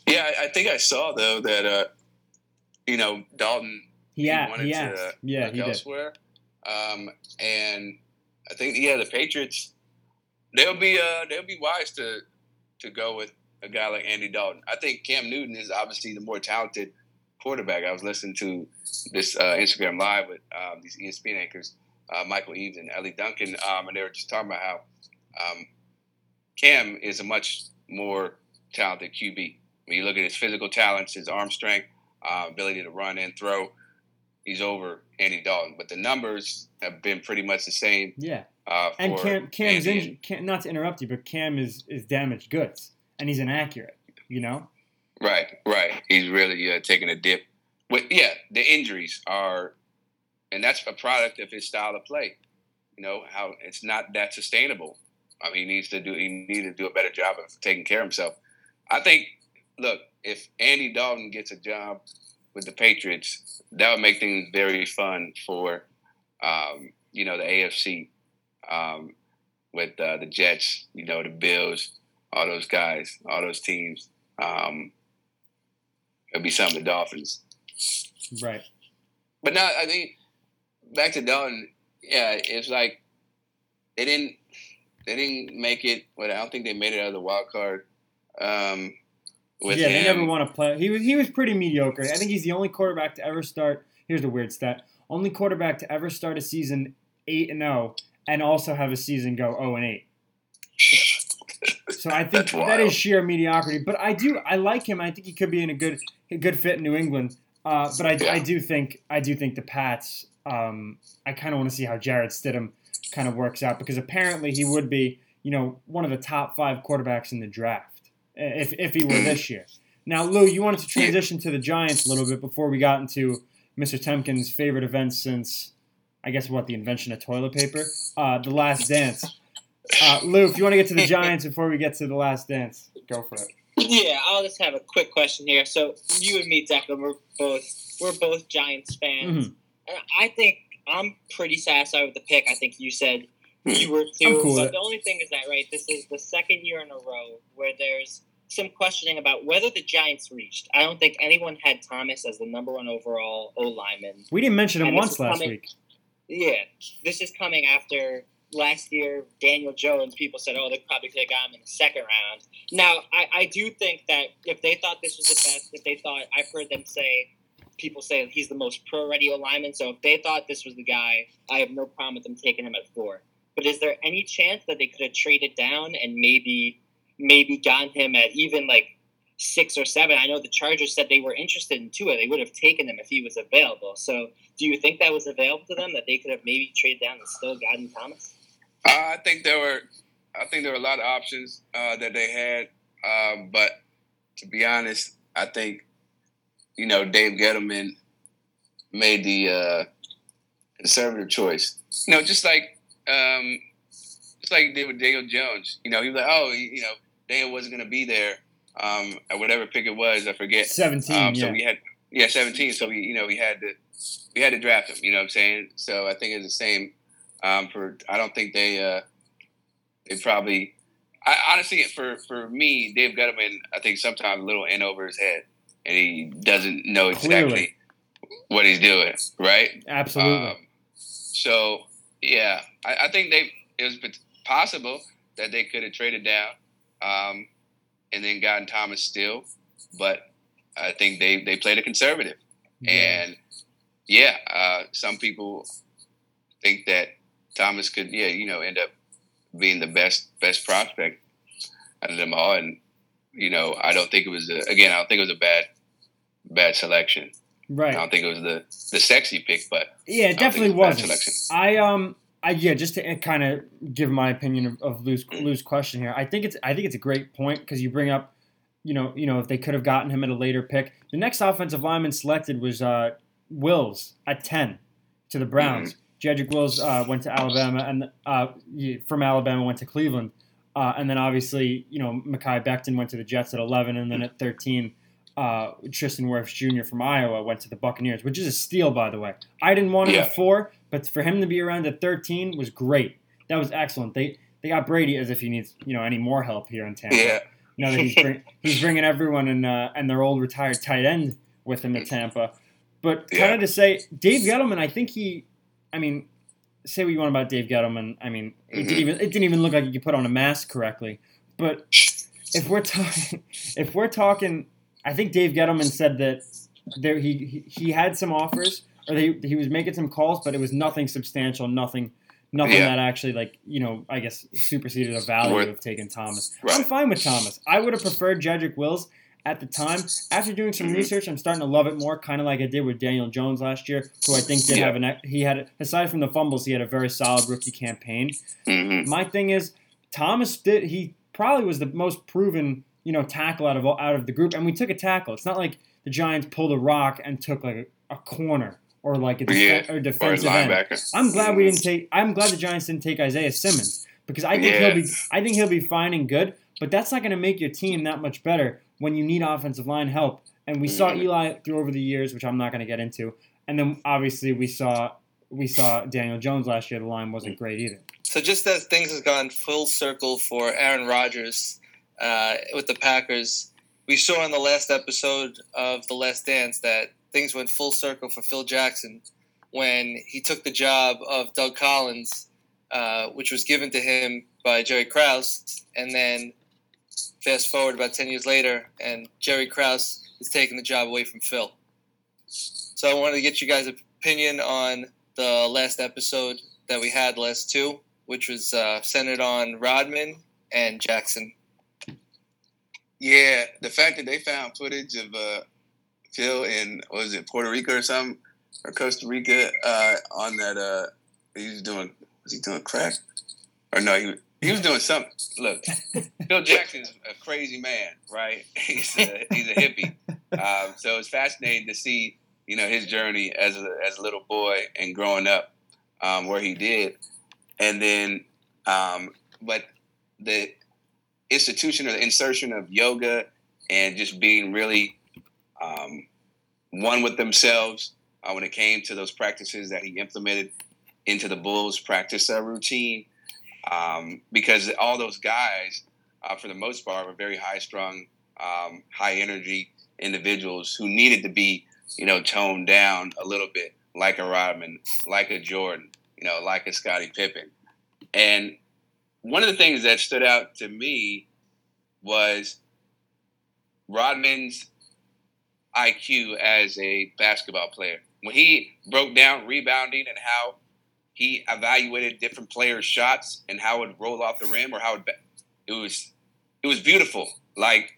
Yeah, I think I saw, though, that, you know, Dalton he wanted to look elsewhere. And I think, the Patriots, they'll be wise to go with a guy like Andy Dalton. I think Cam Newton is obviously the more talented quarterback. I was listening to this Instagram Live with these ESPN anchors, Michael Eaves and Ellie Duncan, and they were just talking about how Cam is a much more talented QB. When you look at his physical talents, his arm strength, ability to run and throw, he's over Andy Dalton. But the numbers have been pretty much the same. Yeah. And Cam's not to interrupt you, but Cam is damaged goods, and he's inaccurate, you know? Right. He's really taking a dip. But yeah, the injuries are, and that's a product of his style of play. You know, how it's not that sustainable. I mean, he needed to do a better job of taking care of himself. I think, look, if Andy Dalton gets a job with the Patriots, that would make things very fun for, the AFC with the Jets, the Bills, all those guys, all those teams. It'll be something with the Dolphins. Right. But no, I think back to Dalton, yeah, it's like they didn't make it. Well, I don't think they made it out of the wild card. They never won a play. He was pretty mediocre. I think he's the only quarterback to ever start. Here's the weird stat: only quarterback to ever start a season 8-0 and also have a season go 0-8. So I think that is sheer mediocrity. But I like him. I think he could be in a good fit in New England. But I do think the Pats. I kind of want to see how Jarrett Stidham kind of works out, because apparently he would be, one of the top 5 quarterbacks in the draft if he were this year. Now, Lou, you wanted to transition to the Giants a little bit before we got into Mr. Temkin's favorite events since, I guess, the invention of toilet paper? The Last Dance. Lou, if you want to get to the Giants before we get to the Last Dance, go for it. Yeah, I'll just have a quick question here. So you and me, Declan, we're both Giants fans. Mm-hmm. And I think I'm pretty satisfied with the pick. I think you said you were too. Cool. But the only thing is that, right, this is the second year in a row where there's some questioning about whether the Giants reached. I don't think anyone had Thomas as the number 1 overall O-lineman. We didn't mention him once last week. Yeah. This is coming after last year, Daniel Jones. People said, they probably could have got him in the second round. Now, I do think that if they thought this was the best, I've heard them say, people say that he's the most pro-ready lineman, so if they thought this was the guy, I have no problem with them taking him at 4. But is there any chance that they could have traded down and maybe gotten him at even like 6 or 7? I know the Chargers said they were interested in Tua. They would have taken him if he was available. So do you think that was available to them, that they could have maybe traded down and still gotten Thomas? I think there were a lot of options that they had, but to be honest, I think Dave Gettleman made the conservative choice. Just like he did with Daniel Jones. He was like, Daniel wasn't going to be there at whatever pick it was. I forget. 17. So we had 17. So we had to draft him. You know what I'm saying? So I think it's the same. I don't think they probably. Honestly, for me, Dave Gettleman, I think sometimes a little in over his head. And he doesn't know exactly what he's doing, right? Absolutely. I think it was possible that they could have traded down and then gotten Thomas still, but I think they played a conservative. Yeah. And, some people think that Thomas could, end up being the best prospect out of them all, and I don't think it was I don't think it was a bad selection. Right. I don't think it was the sexy pick, but yeah, it definitely wasn't. Just to kind of give my opinion of Lou's question here. I think it's a great point, because you bring up, if they could have gotten him at a later pick. The next offensive lineman selected was Wills at 10 to the Browns. Mm-hmm. Jedrick Wills went to Alabama, and from Alabama went to Cleveland. And then obviously, Mekhi Becton went to the Jets at 11, and then at 13, Tristan Wirfs Jr. from Iowa went to the Buccaneers, which is a steal, by the way. I didn't want him at 4, but for him to be around at 13 was great. That was excellent. They got Brady as if he needs any more help here in Tampa. Yeah. Now that he's bringing everyone and their old retired tight end with him to Tampa. But kind of to say, Dave Gettleman, say what you want about Dave Gettleman. It didn't even look like he could put on a mask correctly. But if we're talking, I think Dave Gettleman said that he had some offers, or he was making some calls, but it was nothing substantial, nothing that actually superseded the value of taking Thomas. Right. I'm fine with Thomas. I would have preferred Jedrick Wills at the time. After doing some research, I'm starting to love it more, kind of like I did with Daniel Jones last year, who I think did have aside from the fumbles, he had a very solid rookie campaign. Mm-hmm. My thing is, Thomas probably was the most proven, tackle out of the group, and we took a tackle. It's not like the Giants pulled a rock and took like a corner or like a defensive end. I'm glad the Giants didn't take Isaiah Simmons, because I think he'll be fine and good, but that's not going to make your team that much better when you need offensive line help. And we saw Eli through over the years, which I'm not going to get into. And then obviously we saw Daniel Jones last year. The line wasn't great either. So just as things have gone full circle for Aaron Rodgers with the Packers, we saw in the last episode of The Last Dance that things went full circle for Phil Jackson when he took the job of Doug Collins, which was given to him by Jerry Krause. And then fast forward about 10 years later, and Jerry Krause is taking the job away from Phil. So I wanted to get you guys' opinion on the last episode that we had, last two, which was centered on Rodman and Jackson. Yeah, the fact that they found footage of Phil in, Puerto Rico or something, or Costa Rica, on that, was he doing crack? Or no, he was doing something. Look, Phil Jackson's a crazy man, right? He's a hippie. So it's fascinating to see, his journey as a little boy and growing up where he did. And then, but the institution or the insertion of yoga and just being really one with themselves when it came to those practices that he implemented into the Bulls practice routine, because all those guys, for the most part, were very high-strung, high-energy individuals who needed to be, toned down a little bit, like a Rodman, like a Jordan, like a Scottie Pippen. And one of the things that stood out to me was Rodman's IQ as a basketball player. When he broke down rebounding and how he evaluated different players' shots and how it rolled off the rim or how it was beautiful. Like,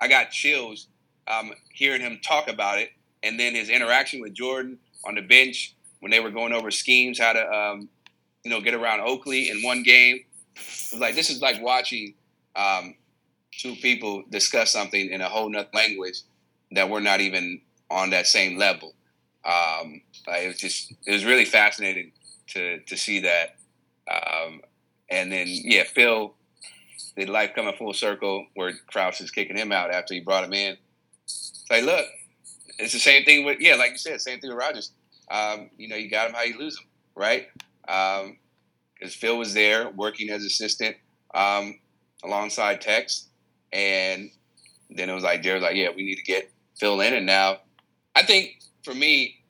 I got chills hearing him talk about it. And then his interaction with Jordan on the bench when they were going over schemes, how to, get around Oakley in one game. It was like, this is like watching two people discuss something in a whole nother language that we're not even on that same level. It was really fascinating to see that. Phil, did life coming full circle where Krause is kicking him out after he brought him in. It's like, look, it's the same thing with, like you said, same thing with Rodgers. You got him how you lose him, right? Because Phil was there working as assistant alongside Tex. And then it was like, Jerry was like, yeah, we need to get Phil in. And now I think for me,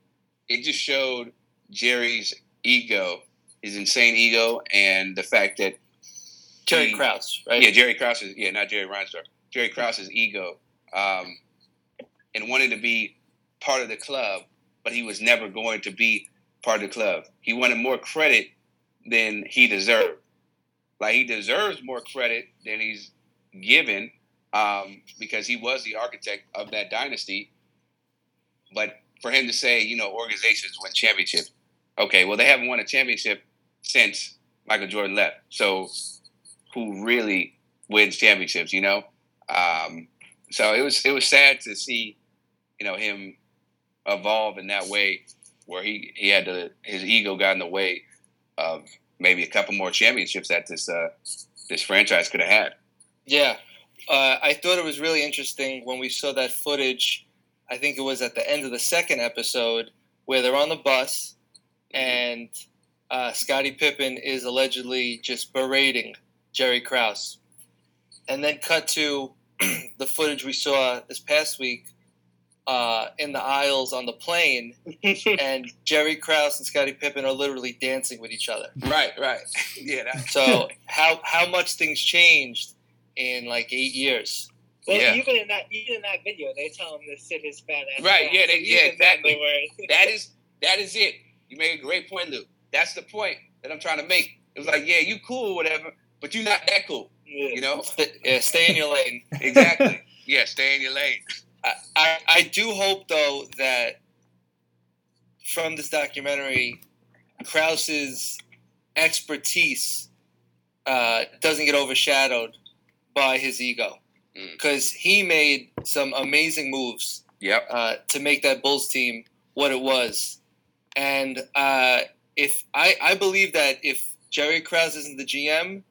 it just showed Jerry's ego, his insane ego, and the fact that Jerry Krause, right? Yeah, Jerry Krause. Yeah, not Jerry Reinsdorf. Jerry Krause's ego and wanted to be part of the club, but he was never going to be part of the club. He wanted more credit than he deserved. Like, he deserves more credit than he's given because he was the architect of that dynasty. But for him to say, organizations win championships. Okay, well, they haven't won a championship since Michael Jordan left. So who really wins championships, So it was sad to see, him evolve in that way where he had his ego got in the way of maybe a couple more championships that this franchise could have had. Yeah. I thought it was really interesting when we saw that footage. I think it was at the end of the second episode where they're on the bus and Scottie Pippen is allegedly just berating Jerry Krause. And then cut to the footage we saw this past week in the aisles on the plane, and Jerry Krause and Scottie Pippen are literally dancing with each other. Right. Yeah. So how much things changed in like 8 years? Well, yeah. even in that video, they tell him to sit his fat ass. Right. Down. Yeah. Exactly. That is it. You made a great point, Lou. That's the point that I'm trying to make. It was like, yeah, you cool, whatever, but you're not that cool. Stay in your lane. Exactly. Yeah, stay in your lane. I do hope, though, that from this documentary, Krause's expertise doesn't get overshadowed by his ego. because he made some amazing moves to make that Bulls team what it was. And if I believe that if Jerry Krause isn't the GM,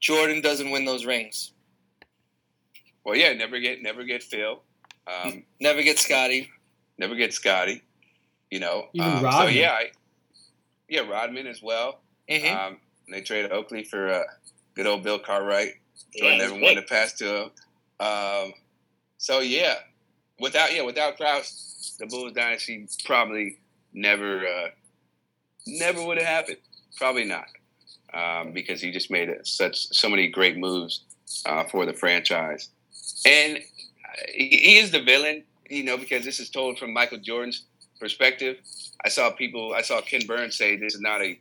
Jordan doesn't win those rings. Well, yeah, never get Phil. Never get Scotty. Never get Scotty. You know, Rodman. So Rodman as well. Mm-hmm. They traded Oakley for good old Bill Cartwright. Jordan never wanted to pass to him. Without Krause, the Bulls dynasty probably never would have happened. Probably not, because he just made so many great moves for the franchise. And he is the villain, you know, because this is told from Michael Jordan's perspective. I saw Ken Burns say this is not a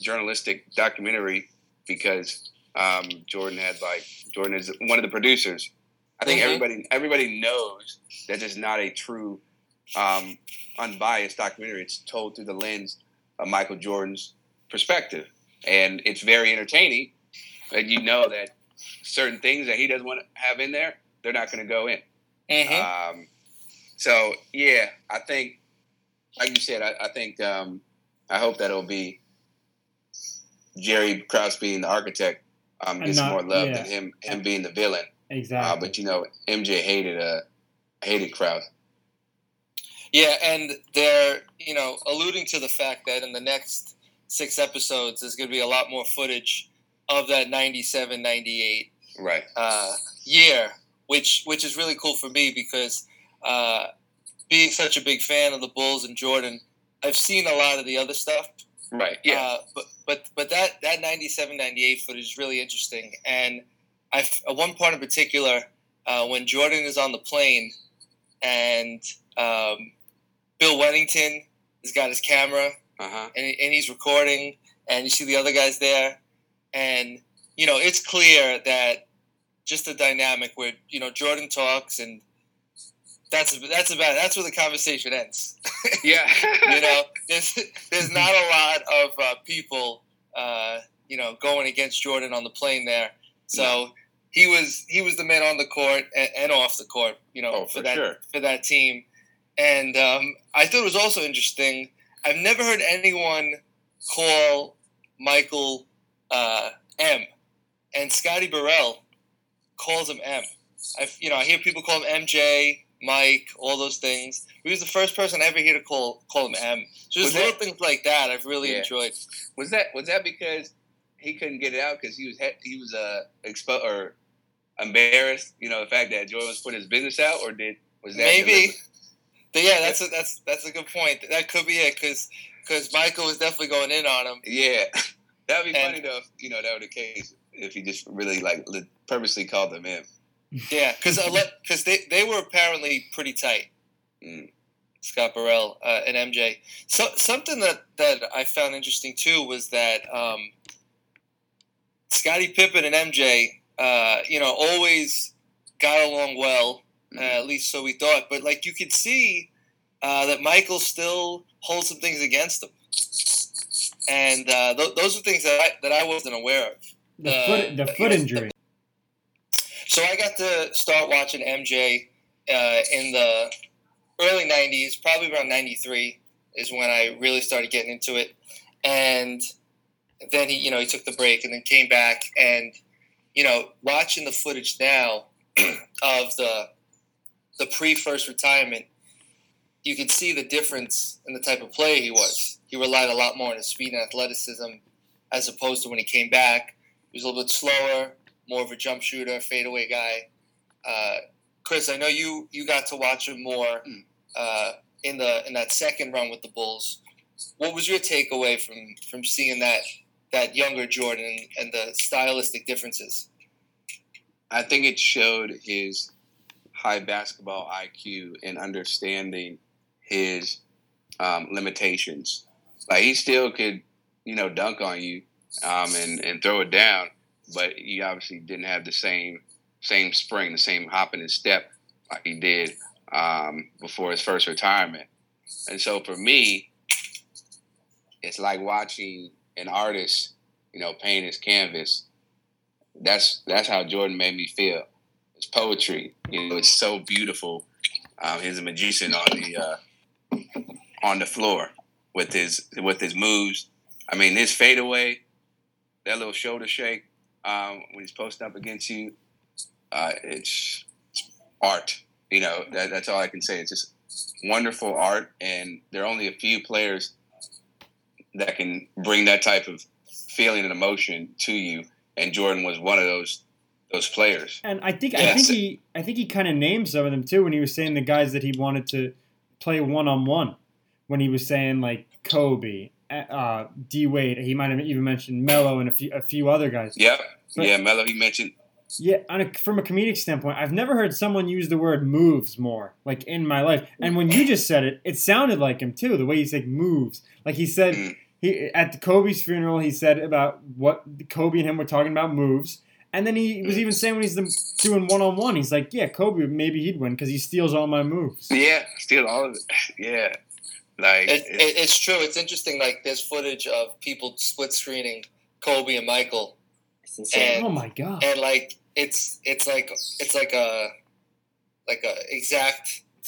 journalistic documentary because Jordan is one of the producers. I think everybody knows that it's not a true unbiased documentary. It's told through the lens of Michael Jordan's perspective, and it's very entertaining. And you know that certain things that he doesn't want to have in there, they're not going to go in. Mm-hmm. I think, like you said, I think I hope that it'll be Jerry Krause being the architect gets more love than him being the villain. Exactly. But you know, MJ hated Krause. Yeah, and they're, you know, alluding to the fact that in the next 6 episodes, there's going to be a lot more footage of that 97-98 year, which is really cool for me because being such a big fan of the Bulls and Jordan, I've seen a lot of the other stuff. Right. Yeah. But that 97-98 footage is really interesting, and at one part in particular, when Jordan is on the plane and Bill Wennington has got his camera. Uh-huh. And he's recording, and you see the other guys there. And, you know, it's clear that just the dynamic where, you know, Jordan talks, and that's where the conversation ends. Yeah. You know, there's not a lot of people, you know, going against Jordan on the plane there. So he was the man on the court and off the court, you know, for that team. And I thought it was also interesting. I've never heard anyone call Michael M, and Scotty Burrell calls him M. I hear people call him MJ, Mike, all those things. He was the first person I ever hear to call him M. So just little things like that I've really enjoyed. Was that because he couldn't get it out because he was exposed or embarrassed? You know, the fact that Jordan was putting his business out, or was that maybe? Deliberate? Yeah, that's a good point. That could be it, because Michael was definitely going in on him. Yeah, that'd be funny though. If, you know, that were the case if he just really like purposely called them in. Yeah, because they were apparently pretty tight. Mm. Scott Burrell and MJ. So something that I found interesting too was that Scottie Pippen and MJ, you know, always got along well. At least so we thought. But, like, you could see that Michael still holds some things against him. And those are things that I wasn't aware of. The foot injury. So I got to start watching MJ in the early 90s, probably around 93 is when I really started getting into it. And then he, you know, he took the break and then came back. And, you know, watching the footage now of the pre-first retirement, you could see the difference in the type of player he was. He relied a lot more on his speed and athleticism as opposed to when he came back. He was a little bit slower, more of a jump shooter, fadeaway guy. Chris, I know you got to watch him more in that second run with the Bulls. What was your takeaway from seeing that younger Jordan and the stylistic differences? I think it showed his high basketball IQ and understanding his limitations. Like, he still could, you know, dunk on you and throw it down, but he obviously didn't have the same spring, the same hop in his step like he did before his first retirement. And so for me, it's like watching an artist, you know, paint his canvas. That's how Jordan made me feel. It's poetry. You know, it's so beautiful. He's a magician on the floor with his moves. I mean, his fadeaway, that little shoulder shake when he's posting up against you, it's art. You know, that's all I can say. It's just wonderful art, and there are only a few players that can bring that type of feeling and emotion to you, and Jordan was one of those players. And I think he kind of named some of them too when he was saying the guys that he wanted to play one-on-one. When he was saying like Kobe, D Wade, he might have even mentioned Melo and a few other guys. Yep. But, yeah, Melo he mentioned. Yeah, from a comedic standpoint, I've never heard someone use the word moves more, like, in my life. And when you just said it sounded like him, too, the way he said moves. Like he said, at Kobe's funeral, he said about what Kobe and him were talking about moves. And then he was even saying when he's doing one-on-one, he's like, yeah, Kobe, maybe he'd win because he steals all my moves. Yeah, steal all of it. Yeah. Like it's true. It's interesting. Like, there's footage of people split-screening Kobe and Michael. It's insane. And, oh, my God. And, like, it's like a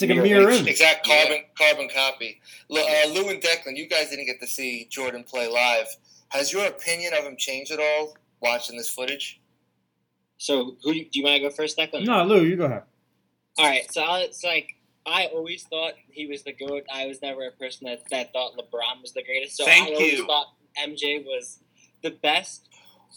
mirror image, exact carbon copy. Lou and Declan, you guys didn't get to see Jordan play live. Has your opinion of him changed at all watching this footage? So, do you want to go first, Declan? No, Lou, you go ahead. All right, so it's like I always thought he was the GOAT. I was never a person that thought LeBron was the greatest. So I always thought MJ was the best.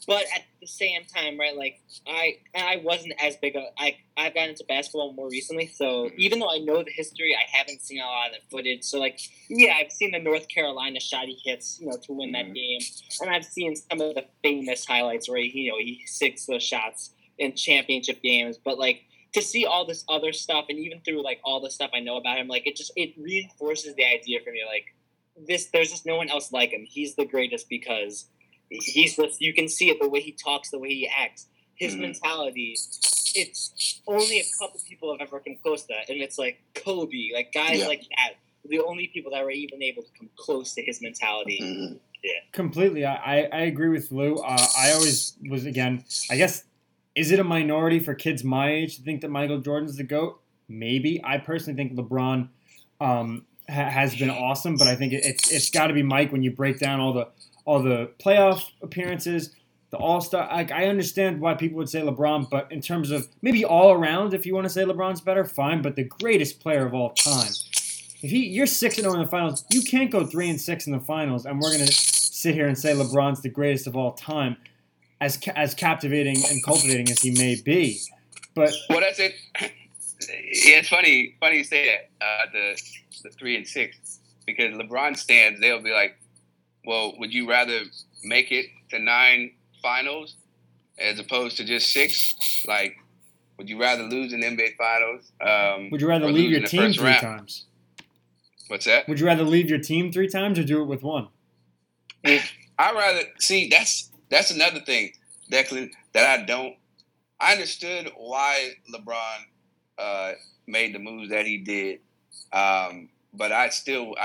But at the same time, right, like, I wasn't as big a – I've gotten into basketball more recently, so even though I know the history, I haven't seen a lot of the footage. So, like, yeah, I've seen the North Carolina shot he hits, you know, to win that game. And I've seen some of the famous highlights where, you know, he sinks those shots in championship games. But, like, to see all this other stuff and even through, like, all the stuff I know about him, like, it reinforces the idea for me, like, there's just no one else like him. He's the greatest because – you can see it the way he talks, the way he acts, his mentality. It's only a couple people have ever come close to that, and it's like Kobe, like guys like that, the only people that were even able to come close to his mentality. Yeah, completely. I agree with Lou. I always was I guess, is it a minority for kids my age to think that Michael Jordan's the GOAT? Maybe. I personally think LeBron has been awesome, but I think it's got to be Mike when you break down all the playoff appearances, the All-Star. Like, I understand why people would say LeBron, but in terms of maybe all around, if you want to say LeBron's better, fine. But the greatest player of all time, if you're 6-0 in the finals, you can't go 3-6 in the finals, and we're gonna sit here and say LeBron's the greatest of all time, as captivating and cultivating as he may be. But well, that's it. Yeah, it's funny you say that. The 3-6 because LeBron stands, they'll be like, well, would you rather make it to 9 finals as opposed to just 6? Like, would you rather lose in the NBA Finals? Would you rather leave your team 3 times? What's that? Would you rather leave your team 3 times or do it with one? I'd rather – see, that's another thing, Declan, that I understood why LeBron made the moves that he did. But I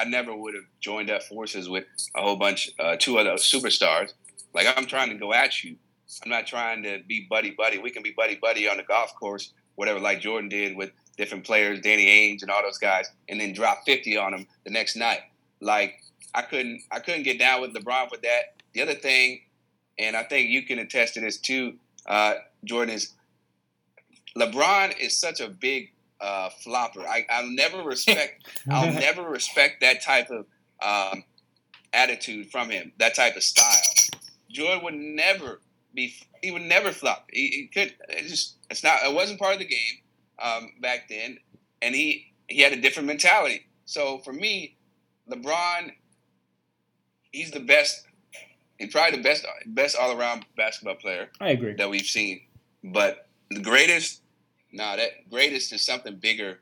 never would have joined up forces with a whole bunch, 2 other superstars. Like, I'm trying to go at you. I'm not trying to be buddy-buddy. We can be buddy-buddy on the golf course, whatever, like Jordan did with different players, Danny Ainge and all those guys, and then drop 50 on them the next night. Like, I couldn't get down with LeBron with that. The other thing, and I think you can attest to this too, Jordan, is LeBron is such a big flopper. I'll never respect that type of attitude from him. That type of style. Jordan would never be. He would never flop. He could. It wasn't part of the game back then, and he had a different mentality. So for me, LeBron, he's the best. He's probably the best all around basketball player. I agree that we've seen, but the greatest. No, that greatest is something bigger.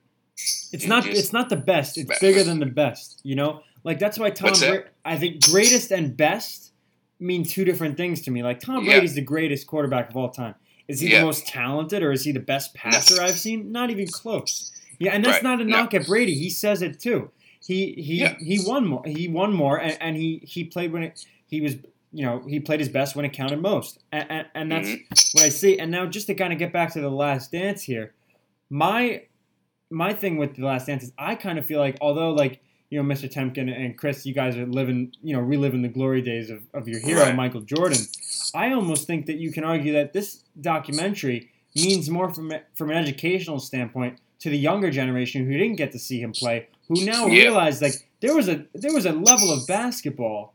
It's not the best. It's bigger than the best. You know, like that's why I think greatest and best mean 2 different things to me. Like Tom Brady's the greatest quarterback of all time. Is he the most talented or is he the best passer I've seen? Not even close. Yeah, and that's not a knock at Brady. He says it too. He won more. He won more, and he played when he was you know, he played his best when it counted most. And that's what I see. And now just to kind of get back to The Last Dance here, my thing with The Last Dance is I kind of feel like, although, like, you know, Mr. Temkin and Chris, you guys are living, you know, reliving the glory days of your hero, right, Michael Jordan. I almost think that you can argue that this documentary means more from an educational standpoint to the younger generation who didn't get to see him play, who now realize, like, there was a level of basketball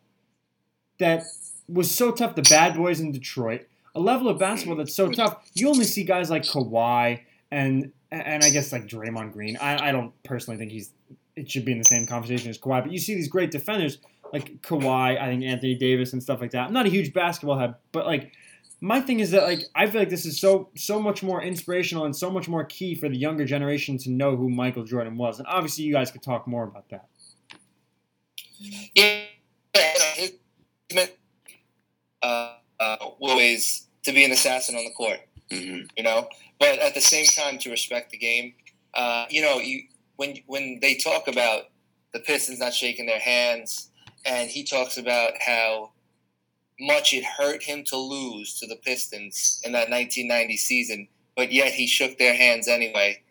that was so tough, the Bad Boys in Detroit, a level of basketball that's so tough. You only see guys like Kawhi and I guess like Draymond Green. I don't personally think it should be in the same conversation as Kawhi, but you see these great defenders like Kawhi, I think Anthony Davis and stuff like that. I'm not a huge basketball head, but like my thing is that like I feel like this is so much more inspirational and so much more key for the younger generation to know who Michael Jordan was. And obviously you guys could talk more about that. Yeah, it meant always to be an assassin on the court, you know, but at the same time to respect the game. You know, when they talk about the Pistons not shaking their hands, and he talks about how much it hurt him to lose to the Pistons in that 1990 season, but yet he shook their hands anyway.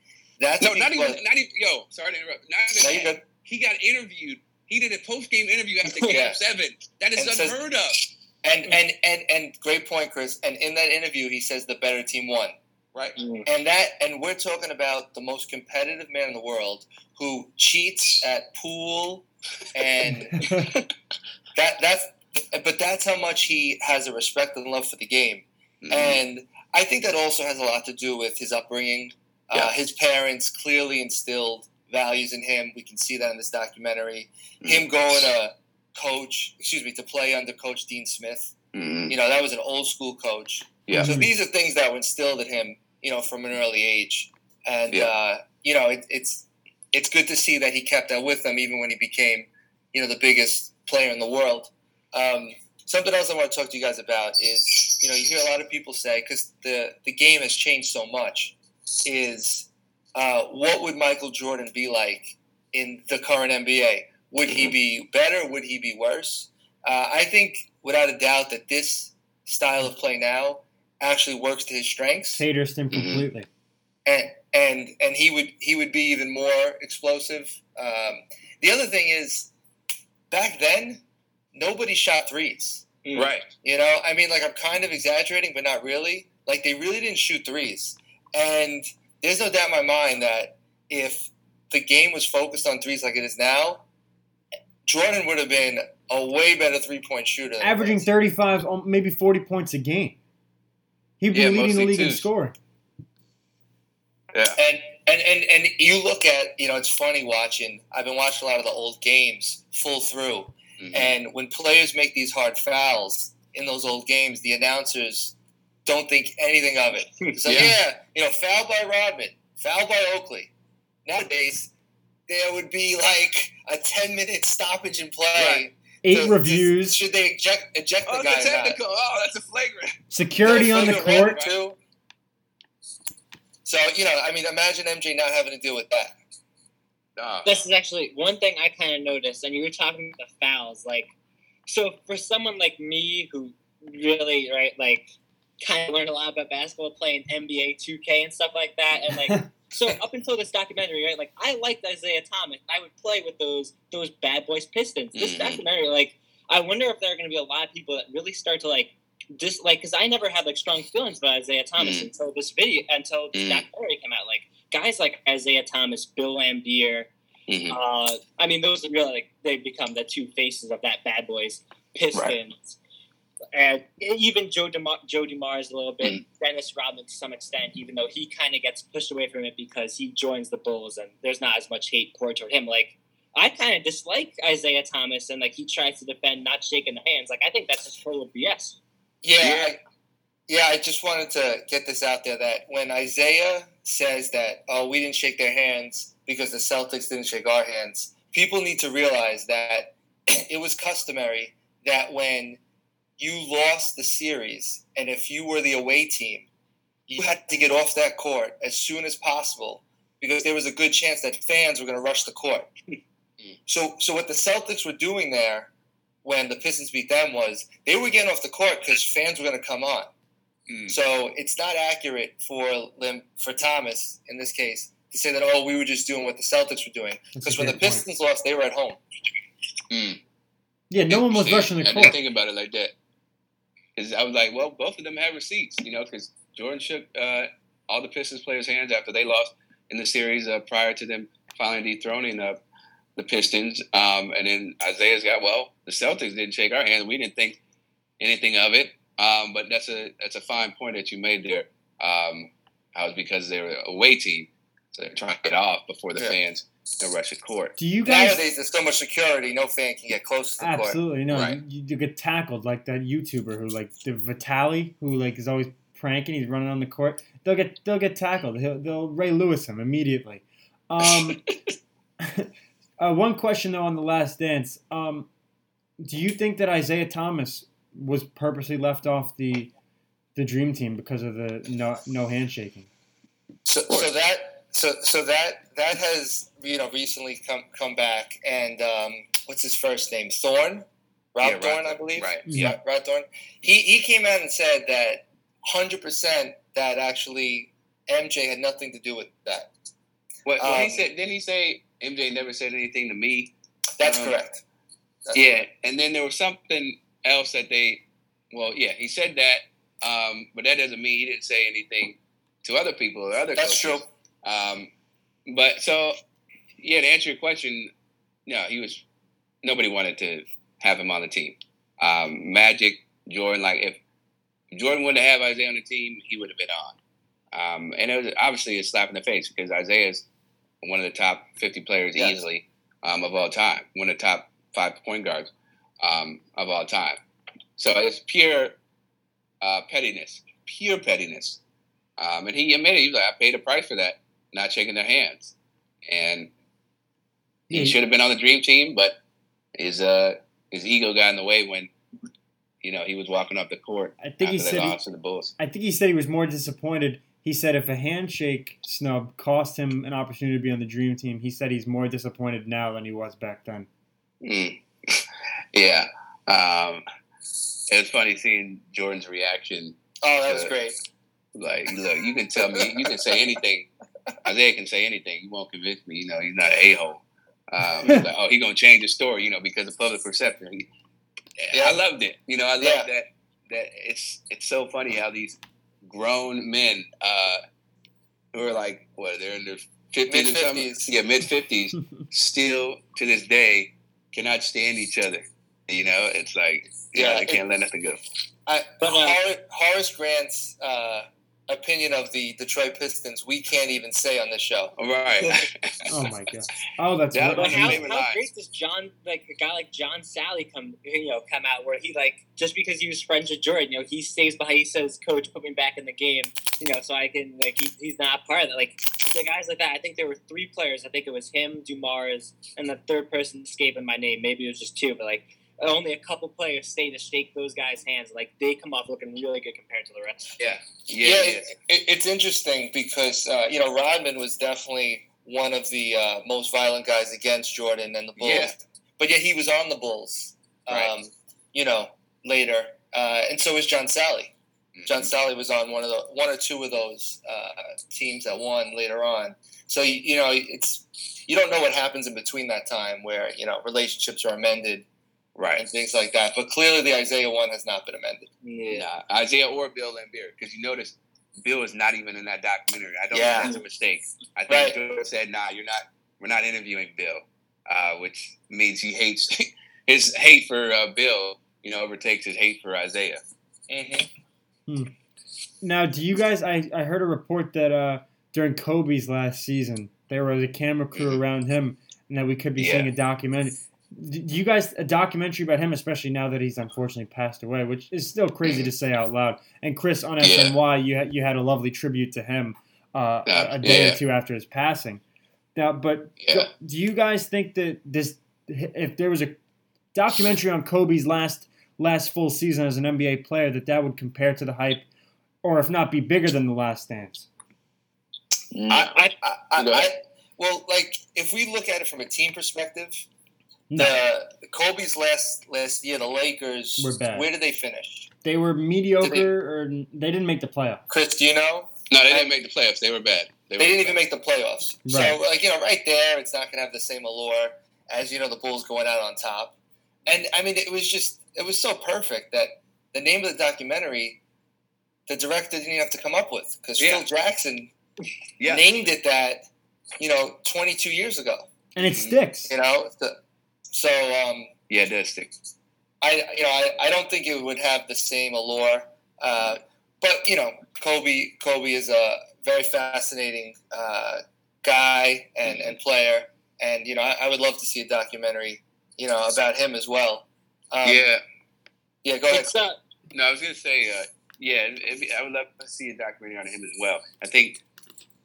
Sorry to interrupt. Not even he got interviewed. He did a post-game interview after Game 7. That is unheard of. And great point, Chris. And in that interview, he says the better team won. Right. Mm-hmm. And we're talking about the most competitive man in the world who cheats at pool, and that's how much he has a respect and love for the game. Mm-hmm. And I think that also has a lot to do with his upbringing. Yeah. His parents clearly instilled values in him. We can see that in this documentary. Mm-hmm. Him going to play under Coach Dean Smith. Mm-hmm. You know, that was an old school coach. Yeah. So these are things that were instilled in him, you know, from an early age. And, you know, it's good to see that he kept that with him even when he became, you know, the biggest player in the world. Something else I want to talk to you guys about is, you know, you hear a lot of people say, because the game has changed so much, is what would Michael Jordan be like in the current NBA? Would he be better? Would he be worse? I think without a doubt that this style of play now actually works to his strengths. Caters to him completely, and he would be even more explosive. The other thing is, back then nobody shot threes, right? You know, I mean, like I'm kind of exaggerating, but not really. Like they really didn't shoot threes, and there's no doubt in my mind that if the game was focused on threes like it is now, Jordan would have been a way better three-point shooter. Averaging 35, maybe 40 points a game. He'd be leading the league in scoring. Yeah. And you look at, you know, it's funny watching. I've been watching a lot of the old games full through. Mm-hmm. And when players make these hard fouls in those old games, the announcers don't think anything of it. It's like, you know, foul by Rodman, foul by Oakley. Nowadays, there would be like a 10-minute stoppage in play. Right. 8 reviews. Should they eject the guy? Oh, technical. Oh, that's a flagrant. Security on the court too. So, you know, I mean, imagine MJ not having to deal with that. This is actually one thing I kind of noticed, and you were talking about the fouls. Like, so for someone like me who really, kind of learned a lot about basketball playing NBA 2K and stuff like that, and like. So up until this documentary, right, like I liked Isaiah Thomas. I would play with those Bad Boys Pistons. This documentary, like, I wonder if there are going to be a lot of people that really start to because I never had like strong feelings about Isaiah Thomas until this documentary came out. Like guys like Isaiah Thomas, Bill Laimbeer, I mean, those are really they become the two faces of that Bad Boys Pistons. Right. And even Joe DeMars a little bit, Dennis Rodman to some extent, even though he kind of gets pushed away from it because he joins the Bulls and there's not as much hate poured toward him. Like, I kind of dislike Isaiah Thomas and, like, he tries to defend not shaking the hands. Like, I think that's just total BS. I just wanted to get this out there that when Isaiah says that, oh, we didn't shake their hands because the Celtics didn't shake our hands, people need to realize that it was customary that when you lost the series, and if you were the away team, you had to get off that court as soon as possible because there was a good chance that fans were going to rush the court. So what the Celtics were doing there when the Pistons beat them was they were getting off the court because fans were going to come on. Mm. So it's not accurate for Thomas, in this case, to say that, oh, we were just doing what the Celtics were doing. Because when the Pistons lost, they were at hhome. Mm. Yeah, no one was rushing the court. I didn't think about it like that. Because I was like, well, both of them had receipts, you know, because Jordan shook all the Pistons players' hands after they lost in the series prior to them finally dethroning the Pistons. And then Isaiah's got, well, the Celtics didn't shake our hands. We didn't think anything of it. But that's a fine point that you made there. How it's because they were away team, so they're trying to get off before the fans rush the court. Do you guys, nowadays there's so much security, no fan can get close to the court. Absolutely, no. Right. You get tackled like that YouTuber who like the Vitali who like is always pranking. He's running on the court. They'll get tackled. They'll Ray Lewis him immediately. One question though on The Last Dance. Do you think that Isaiah Thomas was purposely left off the dream team because of the no handshaking? So that has, you know, recently come back, and what's his first name? Thorne? Rob Thorne, I believe. Right. Yeah. Rob Thorne. He came out and said that 100% that actually MJ had nothing to do with that. Well, he said, didn't he say MJ never said anything to me? That's correct. That's correct. And then there was something else that he said that, but that doesn't mean he didn't say anything to other people or other coaches. That's true. But so, yeah, to answer your question, no, nobody wanted to have him on the team. Magic, Jordan, like if Jordan wouldn't have Isaiah on the team, he would have been on. And it was obviously a slap in the face because Isaiah's one of the top 50 players easily of all time, one of the top 5 point guards of all time. So it's pure pettiness. And he admitted, he was like, I paid a price for that, not shaking their hands. And he should have been on the dream team, but his ego got in the way when, you know, he was walking up the court. I think after they lost to the Bulls. I think he said he was more disappointed. He said if a handshake snub cost him an opportunity to be on the dream team, he said he's more disappointed now than he was back then. Mm. Yeah. It was funny seeing Jordan's reaction. Oh, that was great. Like, look, you can tell me, you can say anything. Isaiah can say anything. You won't convince me. You know, he's not an a-hole. He's like, he's going to change his story, you know, because of public perception. I loved it. You know, I love that it's so funny how these grown men who are like, they're in their 50s or something? Yeah, mid-50s, still to this day cannot stand each other. You know, it's like, I can't let nothing go. Horace Grant's opinion of the Detroit Pistons, we can't even say on this show. Right. Oh my God. Oh, that's that was how great does John, like a guy like John Sally come out where he like just because he was friends with Jordan, you know, he stays behind. He says, "Coach, put me back in the game," you know, so I can like he's not part of that. Like the guys like that. I think there were 3 players. I think it was him, Dumars, and the third person escaping my name. Maybe it was just 2, but like. Only a couple players stay to shake those guys' hands. Like, they come off looking really good compared to the rest. It's interesting because, you know, Rodman was definitely one of the most violent guys against Jordan and the Bulls. Yeah. But yet he was on the Bulls, right. You know, later. And so was John Sally. Mm-hmm. John Sally was on one or two of those teams that won later on. So, you know, you don't know what happens in between that time where, you know, relationships are amended. Right. And things like that. But clearly the Isaiah one has not been amended. Yeah. Isaiah or Bill Laimbeer. Because you notice Bill is not even in that documentary. I don't think that's a mistake. I think Bill said, nah, we're not interviewing Bill. Which means he hates – his hate for Bill, you know, overtakes his hate for Isaiah. Mm-hmm. Hmm. Now, do you guys – I heard a report that during Kobe's last season, there was a camera crew around him and that we could be seeing a documentary – do you guys, a documentary about him, especially now that he's unfortunately passed away, which is still crazy to say out loud. And Chris, on SNY, you had a lovely tribute to him a day or two after his passing. Now, but do you guys think that if there was a documentary on Kobe's last full season as an NBA player, that would compare to the hype, or if not, be bigger than The Last Dance? No. Well, like if we look at it from a team perspective. The Kobe's last year, the Lakers, were bad. Where did they finish? They were mediocre, or they didn't make the playoffs. Chris, do you know? No, they didn't make the playoffs. They were bad. They didn't even make the playoffs. Right. So, right there, it's not going to have the same allure as, the Bulls going out on top. And, it was so perfect that the name of the documentary, the director didn't even have to come up with, because Phil Jackson named it that, 22 years ago. And it sticks. It does stick. I don't think it would have the same allure. But, Kobe is a very fascinating guy and player. And, I would love to see a documentary, about him as well. Yeah, go ahead. I was going to say, I would love to see a documentary on him as well. I think,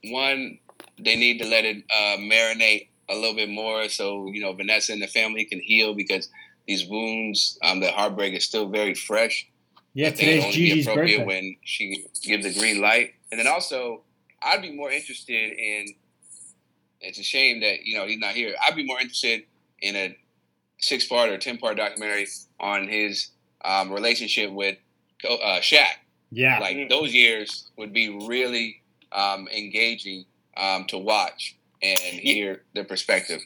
one, they need to let it marinate a little bit more so, Vanessa and the family can heal, because these wounds, the heartbreak is still very fresh. Yeah, today's Gigi's birthday. It'll only be appropriate when she gives the green light. And then also, I'd be more interested in, it's a shame that, he's not here. I'd be more interested in a 6-part or 10-part documentary on his relationship with Shaq. Yeah. Like, those years would be really engaging to watch and hear their perspective.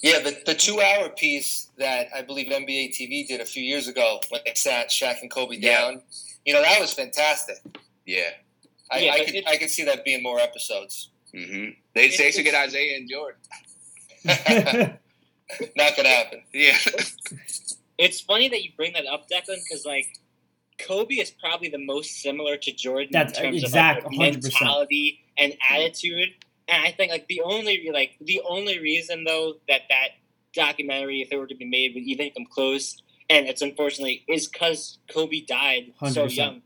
Yeah, the 2-hour piece that I believe NBA TV did a few years ago when they sat Shaq and Kobe down, that was fantastic. Yeah. I could see that being more episodes. Mm-hmm. They should get Isaiah and Jordan. Not going to happen. Yeah. It's funny that you bring that up, Declan, because, Kobe is probably the most similar to Jordan in terms of 100%. Mentality and attitude. And I think the only reason though that documentary, if it were to be made, would even come close, and it's unfortunately, is because Kobe died 100%. So young,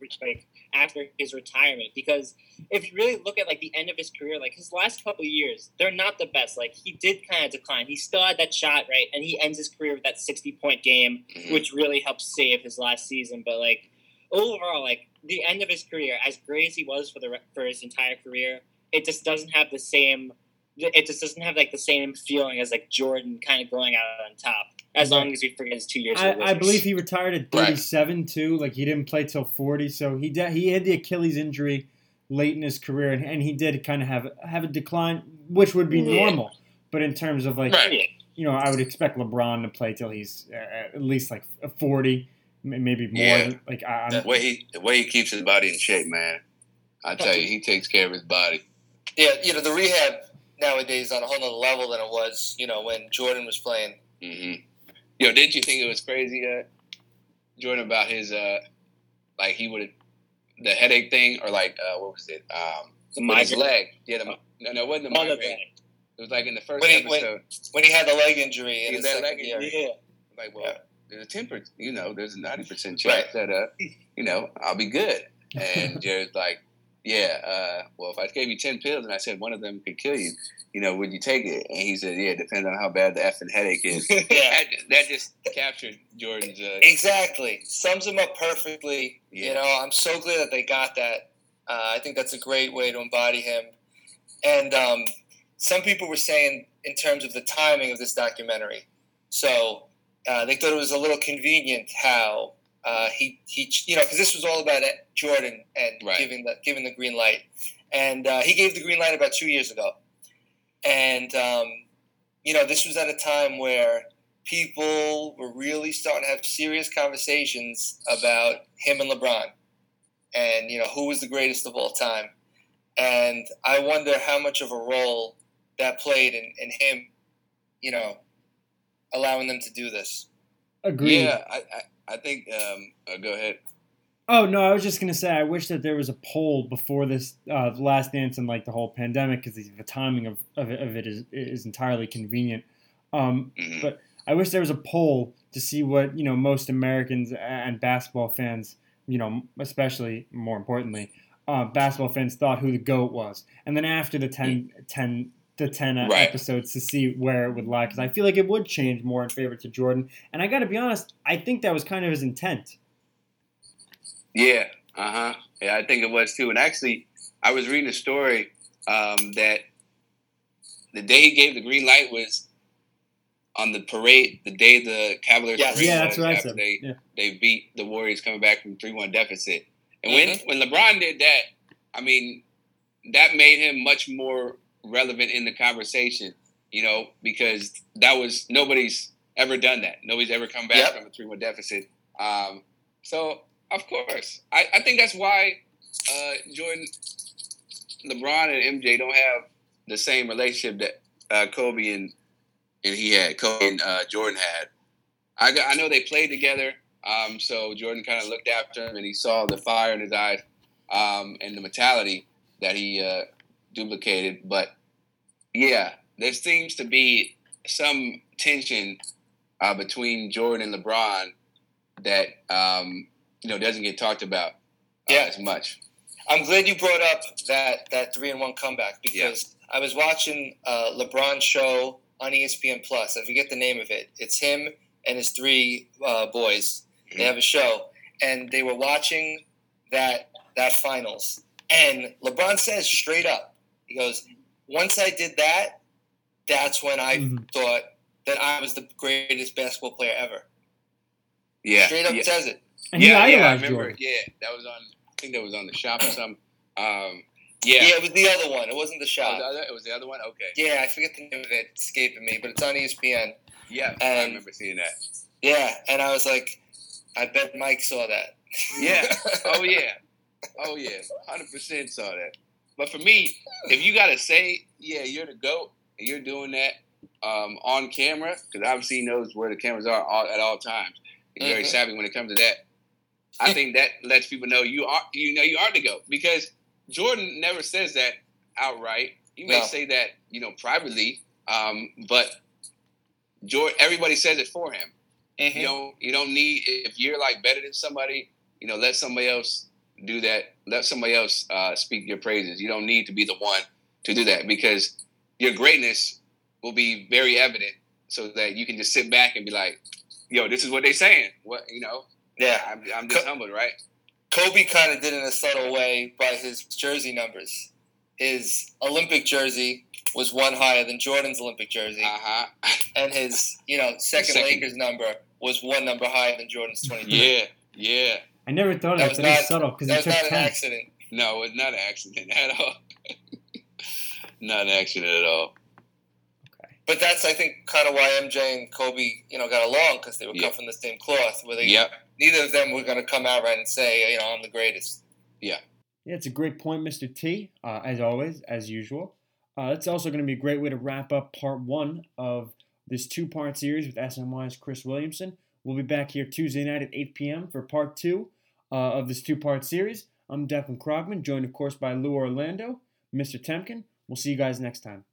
after his retirement. Because if you really look at the end of his career, his last couple of years, they're not the best. He did kind of decline. He still had that shot, right, and he ends his career with that 60-point game, which really helped save his last season. But overall, the end of his career, as great as he was for his entire career, it just doesn't have the same. It just doesn't have the same feeling as Jordan kind of going out on top. As long as we forget his 2 years. I believe he retired at 37 too. He didn't play till 40, so he had the Achilles injury late in his career, and he did kind of have a decline, which would be normal. But in terms of I would expect LeBron to play till he's at least 40, maybe more. Yeah. The way he keeps his body in shape, man. I tell you, he takes care of his body. Yeah, the rehab nowadays is on a whole other level than it was, when Jordan was playing. Mm-hmm. Didn't you think it was crazy, Jordan, about his, the headache thing, or what was it? The migraine. His leg. Yeah, it wasn't the migraine. It was in the first episode. When he had the leg injury. In the leg injury. Yeah. There's a 10%, there's a 90% chance that, I'll be good. And Jared's if I gave you 10 pills and I said one of them could kill you, would you take it? And he said, yeah, it depends on how bad the effing headache is. Yeah. That just captured Jordan's... exactly. Sums him up perfectly. Yeah. I'm so glad that they got that. I think that's a great way to embody him. And some people were saying in terms of the timing of this documentary. So they thought it was a little convenient how... because this was all about Jordan and giving the green light, and he gave the green light about 2 years ago, and this was at a time where people were really starting to have serious conversations about him and LeBron, and who was the greatest of all time, and I wonder how much of a role that played in him, allowing them to do this. Agreed. Yeah, I think go ahead. Oh, no, I was just going to say I wish that there was a poll before this Last Dance and the whole pandemic, because the timing of it is entirely convenient. But I wish there was a poll to see what, most Americans and basketball fans, especially, more importantly, basketball fans thought who the GOAT was. And then after the 10 episodes to see where it would lie, because I feel it would change more in favor to Jordan. And I got to be honest, I think that was kind of his intent. Yeah, yeah, I think it was too. And actually, I was reading a story that the day he gave the green light was on the parade, the day the Cavaliers they beat the Warriors coming back from 3-1 deficit. And when LeBron did that, I mean, that made him much more relevant in the conversation, you know, because that was – nobody's ever done that. Nobody's ever come back from a 3-1 deficit. So, of course, I think that's why Jordan, LeBron, and MJ don't have the same relationship that Kobe and he had, Kobe and Jordan had. I know they played together, so Jordan kind of looked after him, and he saw the fire in his eyes and the mentality that he duplicated. But, yeah, there seems to be some tension between Jordan and LeBron that, doesn't get talked about as much. I'm glad you brought up that 3-1 comeback because I was watching LeBron's show on ESPN Plus. I forget the name of it. It's him and his three boys. Mm-hmm. They have a show, and they were watching that finals. And LeBron says straight up, he goes, "Once I did that, that's when I thought that I was the greatest basketball player ever." Yeah, straight up says it. And I remember. Jordan. Yeah, that was on. I think that was on The Shop or something. It was the other one. It wasn't The Shop. It was the other one? Okay. Yeah, I forget the name of it. It's escaping me, but it's on ESPN. Yeah, I remember seeing that. Yeah, and I was like, I bet Mike saw that. Yeah. Oh, yeah. Oh, yeah. 100% saw that. But for me, if you got to say, you're the GOAT, and you're doing that on camera, because obviously he knows where the cameras are at all times. He's very savvy when it comes to that. I think that lets people know you are the GOAT because Jordan never says that outright. He may say that, privately, but Jordan, everybody says it for him. Mm-hmm. You don't need – if you're, better than somebody, let somebody else do that. Let somebody else speak your praises. You don't need to be the one to do that because your greatness will be very evident so that you can just sit back and be like, yo, this is what they're saying. What. Yeah, I'm just humbled, right? Kobe kind of did it in a subtle way by his jersey numbers. His Olympic jersey was one higher than Jordan's Olympic jersey. Uh-huh. And his, second Lakers number was one number higher than Jordan's 23. Yeah. I never thought of that. It's subtle because it was not an accident. No, it was not an accident at all. Not an accident at all. But that's, I think, kind of why MJ and Kobe, got along because they were cut from the same cloth. Where they neither of them were going to come out right and say, I'm the greatest. Yeah. Yeah, it's a great point, Mr. T. As always, as usual, it's also going to be a great way to wrap up part 1 of this 2-part series with SNY's Chris Williamson. We'll be back here Tuesday night at 8 p.m. for part 2 of this 2-part series. I'm Declan Krogman, joined of course by Lou Orlando, Mr. Temkin. We'll see you guys next time.